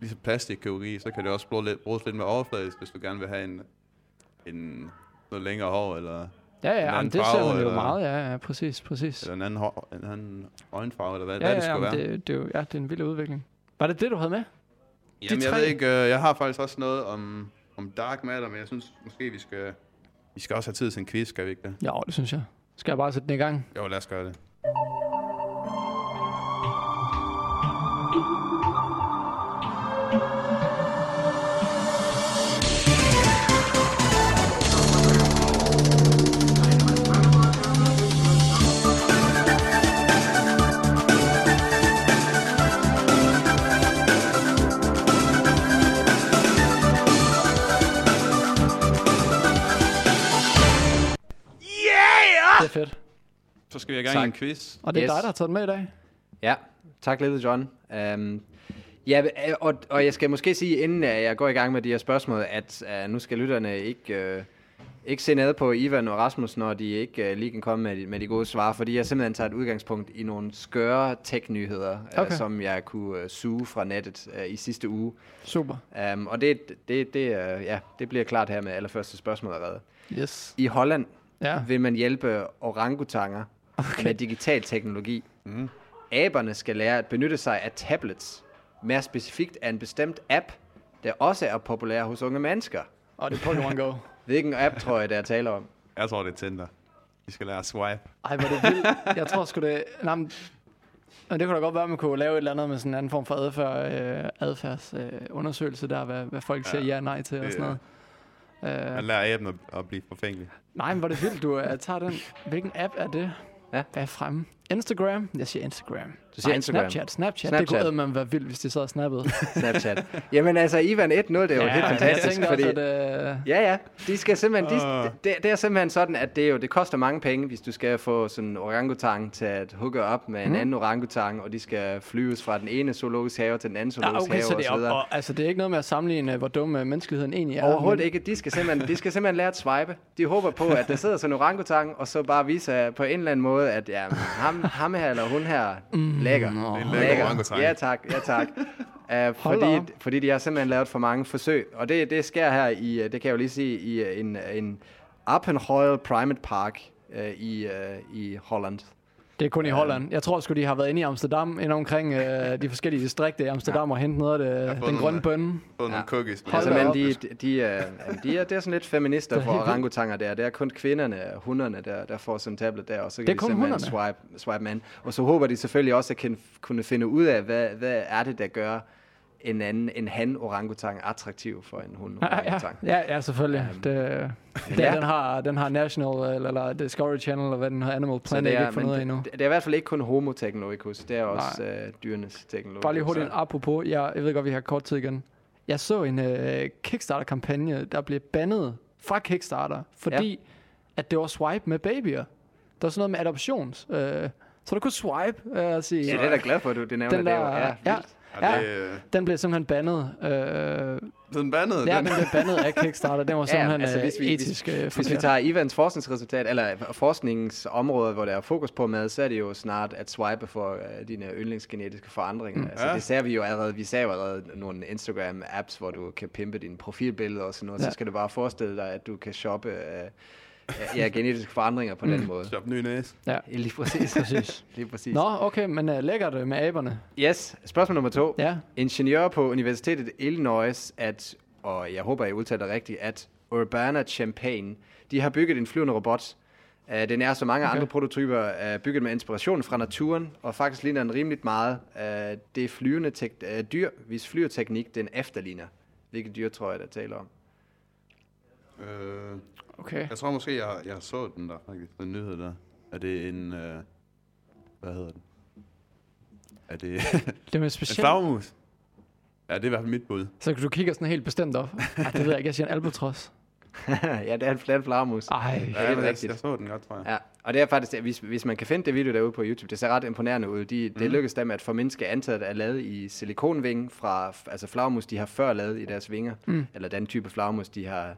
ligesom plastikkirurgi, så kan det også bruges lidt mere overfladisk, hvis du gerne vil have en noget længere hår eller. Ja, men det ser man jo meget, ja, præcis. Eller en anden øjenfarve, eller hvad det skulle være. Det er en vild udvikling. Var det det, du havde med? Jamen, jeg ved ikke, jeg har faktisk også noget om dark matter, men jeg synes måske, vi skal også have tid til en quiz, skal vi ikke det? Ja, det synes jeg. Skal jeg bare sætte den i gang? Jo, lad os gøre det. Fedt. Så skal vi i gang i en quiz. Og det er dig, der har taget den med i dag. Ja, tak lidt, John. Ja, og jeg skal måske sige, inden jeg går i gang med de her spørgsmål, at nu skal lytterne ikke se ned på Ivan og Rasmus, når de ikke lige kan komme med de gode svar, fordi jeg simpelthen tager et udgangspunkt i nogle skøre tech-nyheder, okay, som jeg kunne suge fra nettet i sidste uge. Super. Og det bliver klart her med allerførste spørgsmål allerede. Yes. I Holland vil man hjælpe orangutanger med digital teknologi. Mm. Aberne skal lære at benytte sig af tablets. Mere specifikt er en bestemt app, der også er populær hos unge mennesker. Og det er Pokemon Go. Hvilken app tror jeg, der jeg taler om? Jeg tror, det er Tinder. I skal lære at swipe. Ej, hvor det vildt. Jeg tror sgu det... Nej, men det kunne da godt være, at man kunne lave et eller andet med sådan en anden form for adfærdsundersøgelse der, hvad folk siger ja og nej til og sådan noget. Man lærer appen at blive forfængelig. Nej, men hvor det vildt, du tager den. Hvilken app er det? Ja. Hvad er fremme? Instagram? Jeg siger Instagram. Du siger Instagram. Snapchat. Det kunne man være vildt, hvis de sad og snappede. Snapchat. Jamen altså, Ivan 1-0, det er jo helt fantastisk. Jeg fordi... også, at, ja, de skal simpelthen... Det er simpelthen sådan, at det koster mange penge, hvis du skal få sådan en orangutang til at hooke op med en anden orangutang, og de skal flyves fra den ene zoologiske have til den anden zoologiske have og så videre. Og, altså, det er ikke noget med at sammenligne, hvor dum menneskeligheden egentlig er. Overhovedet ikke. De skal simpelthen lære at swipe. De håber på, at der sidder sådan en orangutang, og så bare viser på en eller anden måde, at ja, ham her eller hun her... Lækker. Lækker. Ja tak. Fordi de har simpelthen lavet for mange forsøg. Og det sker her i, det kan jeg jo lige sige, i en Appenroyal Primate Park i Holland. Det er kun i Holland. Jeg tror sgu, de har været inde i Amsterdam, ind omkring de forskellige distrikter i Amsterdam og hentet noget af den grønne bønne. Både nogle cookies. Altså, men det er sådan lidt feminister for orangutanger der. Det er kun kvinderne, hunderne, der får sådan en tablet der, og så kan de simpelthen swipe man. Og så håber de selvfølgelig også at kunne finde ud af, hvad er det, der gør en han-orangutang attraktiv for en hund-orangutang. Ja, selvfølgelig. Den har National, eller Discovery Channel, eller hvad den har, Animal Planet, ikke fundet endnu. Det er i hvert fald ikke kun Homo Technologicus, det er også dyrenes teknologi. Bare lige hurtigt apropos, jeg ved godt, vi har kort tid igen. Jeg så en Kickstarter-kampagne, der blev bandet fra Kickstarter, fordi at det var swipe med babyer. Der var sådan noget med adoptions. Så du kunne swipe og sige... Ja, det er da glad for, at du det nævner, det var vildt. Den blev simpelthen bandet. Den blev bandet af Kickstarter. Den var simpelthen etisk forkert. Hvis vi tager Ivans forskningsresultat, eller forskningsområder, hvor der er fokus på mad, så er det jo snart at swipe for dine yndlingsgenetiske forandringer. Altså, det ser vi jo allerede. Vi ser jo allerede nogle Instagram-apps, hvor du kan pimpe dine profilbilleder og sådan noget. Så skal du bare forestille dig, at du kan shoppe... genetiske forandringer på den måde. Stop ny næse. Ja, lige præcis. Nå, okay, men lækkert med aberne. Yes, spørgsmål nummer 2. Ja. Ingeniører på Universitetet Illinois, og jeg håber, I udtaler det rigtigt, at Urbana-Champaign, de har bygget en flyvende robot. Den er, som mange andre prototyper, bygget med inspiration fra naturen, og faktisk ligner den rimeligt meget det flyvende dyr, hvis flyveteknik den efterligner. Hvilket dyr tror jeg, der taler om? Okay. Jeg tror måske, jeg så den der, faktisk. Den nyhed der. Er det en... hvad hedder den? Er det... det er en flagermus? Ja, det er i hvert fald mit bud. Så du kigger sådan helt bestemt op. Ej, det ved jeg ikke. Jeg siger en albatros. Ja, det er en flat flagermus. Ej, det er rigtigt. Jeg så den godt, tror jeg. Ja. Og det er faktisk, hvis man kan finde det video derude på YouTube, det ser ret imponerende ud. Det lykkedes dem at formindske antallet af lavet i silikonvinge fra, altså flagermus, de har før lavet i deres vinger, eller den type flagermus, de har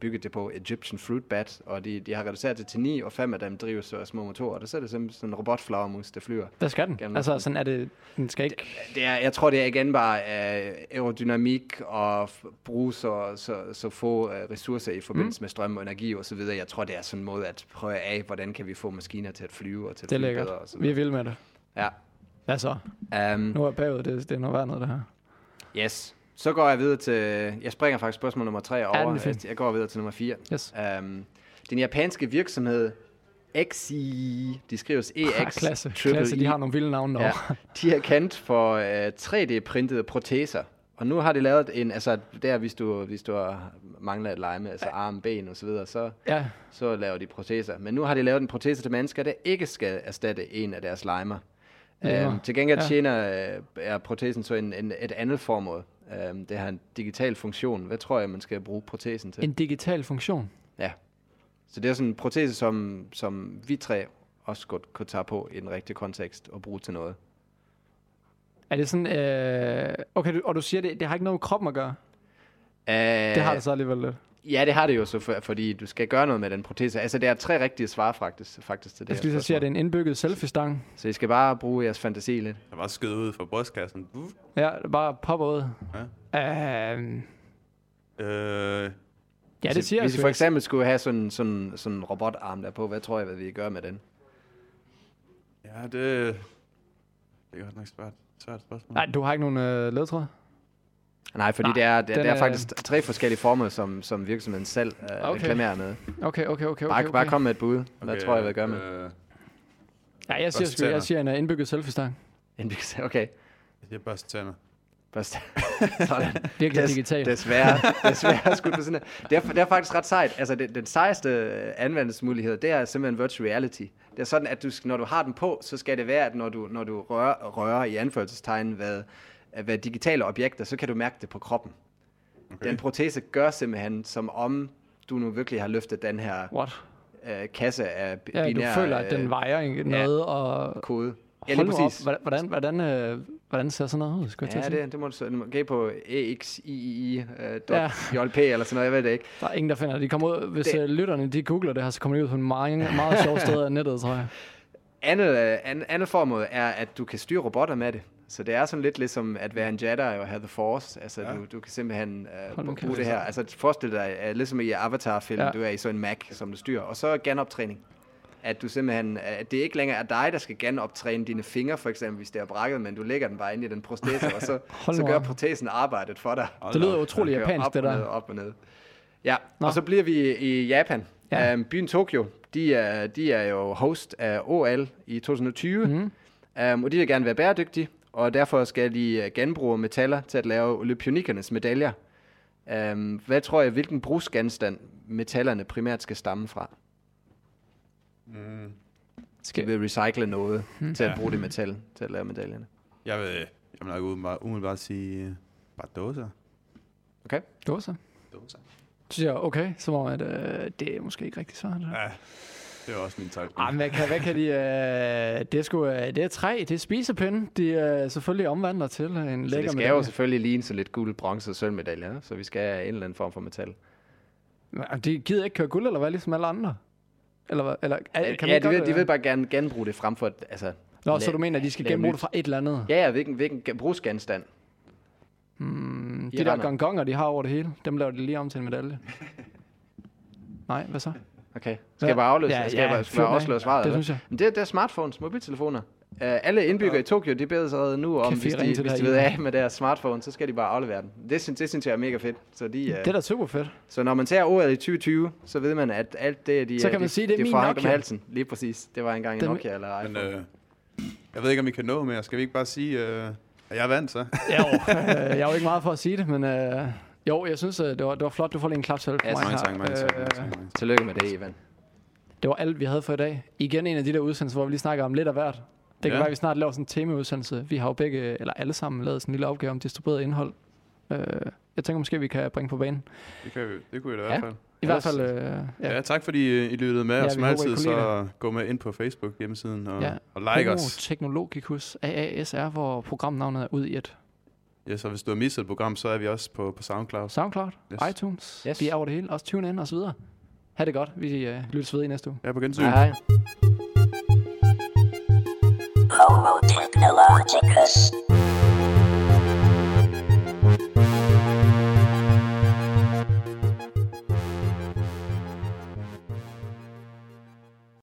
bygget det på Egyptian Fruit Bat, og de har reduceret det til 9, og 5 af dem drives så små motorer, og så er det simpelthen sådan en robotflagermus, der flyver. Hvad skal den? Altså sådan er det, den skal ikke... Jeg tror, det er igen bare aerodynamik og brug så få ressourcer i forbindelse med strøm og energi og så videre. Jeg tror, det er sådan en måde at prøve af, hvordan kan vi få maskiner til at flyve og til at flyve bedre og sådan noget. Vi er vilde med det. Ja. Hvad så? Nu er bagud, det er noget værd noget, det her. Yes. Så går jeg videre til... Jeg springer faktisk spørgsmål nummer 3 over. Jeg går videre til nummer 4. Yes. Den japanske virksomhed XI, de skrives EX. Klasse, de har nogle vilde navne derovre. De er kendt for 3D-printede proteser. Og nu har de lavet en, altså der, hvis du mangler et lege med, altså arm, ben og så videre, så laver de proteser. Men nu har de lavet en protese til mennesker, der ikke skal erstatte en af deres legemer. Til gengæld tjener protesen så et andet formål. Det har en digital funktion. Hvad tror jeg, man skal bruge protesen til? En digital funktion? Ja. Så det er sådan en protese, som vi tre også godt kunne tage på i den rigtige kontekst og bruge til noget. Er det sådan... okay, og du siger, det har ikke noget med kroppen at gøre? Det har det så alligevel lidt. Ja, det har det jo så, fordi du skal gøre noget med den protese. Altså, det er 3 rigtige svar faktisk til det. Jeg skulle lige så sige, at det er en indbygget selfie-stang. Så I skal bare bruge jeres fantasi lidt. Der var skød ud fra brystkassen. Ja, det bare popper ud. Ja. Ja, det siger jeg. Hvis I for eksempel skulle have sådan en robotarm der på, hvad tror jeg, hvad vi gør med den? Ja, det er godt nok svært spørgsmål. Nej, du har ikke nogen ledtråd? Nej, fordi det er faktisk 3 forskellige former, som virksomheden selv reklamerer med. Okay. Bare kom med et bud. Hvad tror jeg, hvad gør med? Ja, jeg siger en indbygget selfie-stang. Indbygget, okay. Jeg siger børstetænder. Sådan. Virkelig digitalt. Desværre skulle det sådan her. Det er faktisk ret sejt. Altså, den sejeste anvendelsesmulighed, det er simpelthen virtual reality. Det er sådan, at du, når du har den på, så skal det være, at når du rører i anførselstegn, hvad digitale objekter, så kan du mærke det på kroppen. Okay. Den protese gør simpelthen, som om du nu virkelig har løftet den her kasse af binære... Ja, du føler, at den vejer noget og... Kode. Ja, lige præcis. Hvordan ser sådan noget ud? Skal jeg det må du gå på exii.jlp eller sådan noget, jeg ved det ikke. Der er ingen, der finder det. De kommer ud, hvis det... lytterne de googler det her, så kommer de ud på en meget sjov sted af nettet, tror jeg. Andet formål er, at du kan styre robotter med det. Så det er sådan lidt ligesom at være en Jedi og have the force. Altså, du kan simpelthen bruge det her. Altså, forestil dig, ligesom i Avatar-filmen, du er i sådan en Mac, som du styrer. Og så genoptræning. At du simpelthen, at det ikke længere er dig, der skal genoptræne dine fingre, for eksempel, hvis det er brækket, men du lægger den bare ind i den protese, og så gør protesen arbejdet for dig. Det lyder utrolig japansk, det der. Op og ned. Ja, og så bliver vi i Japan. Ja. Byen Tokyo, de er jo host af OL i 2020, og de vil gerne være bæredygtige, og derfor skal de genbruge metaller til at lave olympionikernes medaljer. Hvad tror jeg, hvilken brugsgenstand metallerne primært skal stamme fra? Skal vi recycle noget til at bruge det metal til at lave medaljerne? Jeg vil nok umiddelbart sige bare dåser. Okay. Dåser. Så jeg, okay, som om at det er måske ikke rigtig svaret. Ja, det er også min tanke. Ah, hvad kan de... det er træ, det er spisepinde, de selvfølgelig omvandler til en lækker medalje. Så det skal medalje. Jo selvfølgelig ligne så lidt guld, bronze og sølvmedaljer, så vi skal have en eller anden form for metal. Men de gider ikke køre guld, eller hvad, ligesom alle andre? Eller kan ja, de vil bare gerne genbruge det fremfor at, altså. Nå, så du mener, at de skal genbruge det fra et eller andet? Ja, hvilken brugsgenstand? De der gongonger, de har over det hele, dem laver de lige om til en medalje. Nej, hvad så? Okay, skal jeg bare afløse? Skal jeg bare afsløre svaret? Det synes jeg. Men det er smartphones, mobiltelefoner. Alle indbyggere i Tokyo, de beder sig nu om, hvis de ved af med deres smartphone, så skal de bare aflevere den. Det synes jeg er mega fedt. Så det er da super fedt. Så når man tager ordet i 2020, så ved man, at alt det, de... Så kan man sige, det er min Nokia. Med halsen. Lige præcis. Det var engang en Nokia eller iPhone. Men jeg ved ikke, om I kan nå mere. Skal vi ikke bare sige, at jeg vandt så? Jo, jeg er jo ikke meget for at sige det, men... jo, jeg synes, det var flot. Du får lige en klap selv for mig her. Mange tak. Tillykke med det, Ivan. Det var alt, vi havde for i dag. Igen en af de der udsendelser, hvor vi lige snakker om lidt af hvert. Det kan være, at vi snart laver sådan en temaudsendelse. Vi har jo alle sammen lavet sådan en lille opgave om distribueret indhold. Jeg tænker måske, vi kan bringe på banen. Det kunne vi da i hvert fald. I hvert fald, tak fordi I lyttede med, og som altid så gå med ind på Facebook hjemmesiden og like os. Homo Technologicus AASR, hvor programnavnet er ud i et. Ja, så hvis du har misset et program, så er vi også på SoundCloud. Yes. iTunes, vi er over det hele. Også TuneIn og så videre. Ha' det godt. Vi lyttes ved i næste uge. Ja, på gensyn. Hej. Homo Technologicus.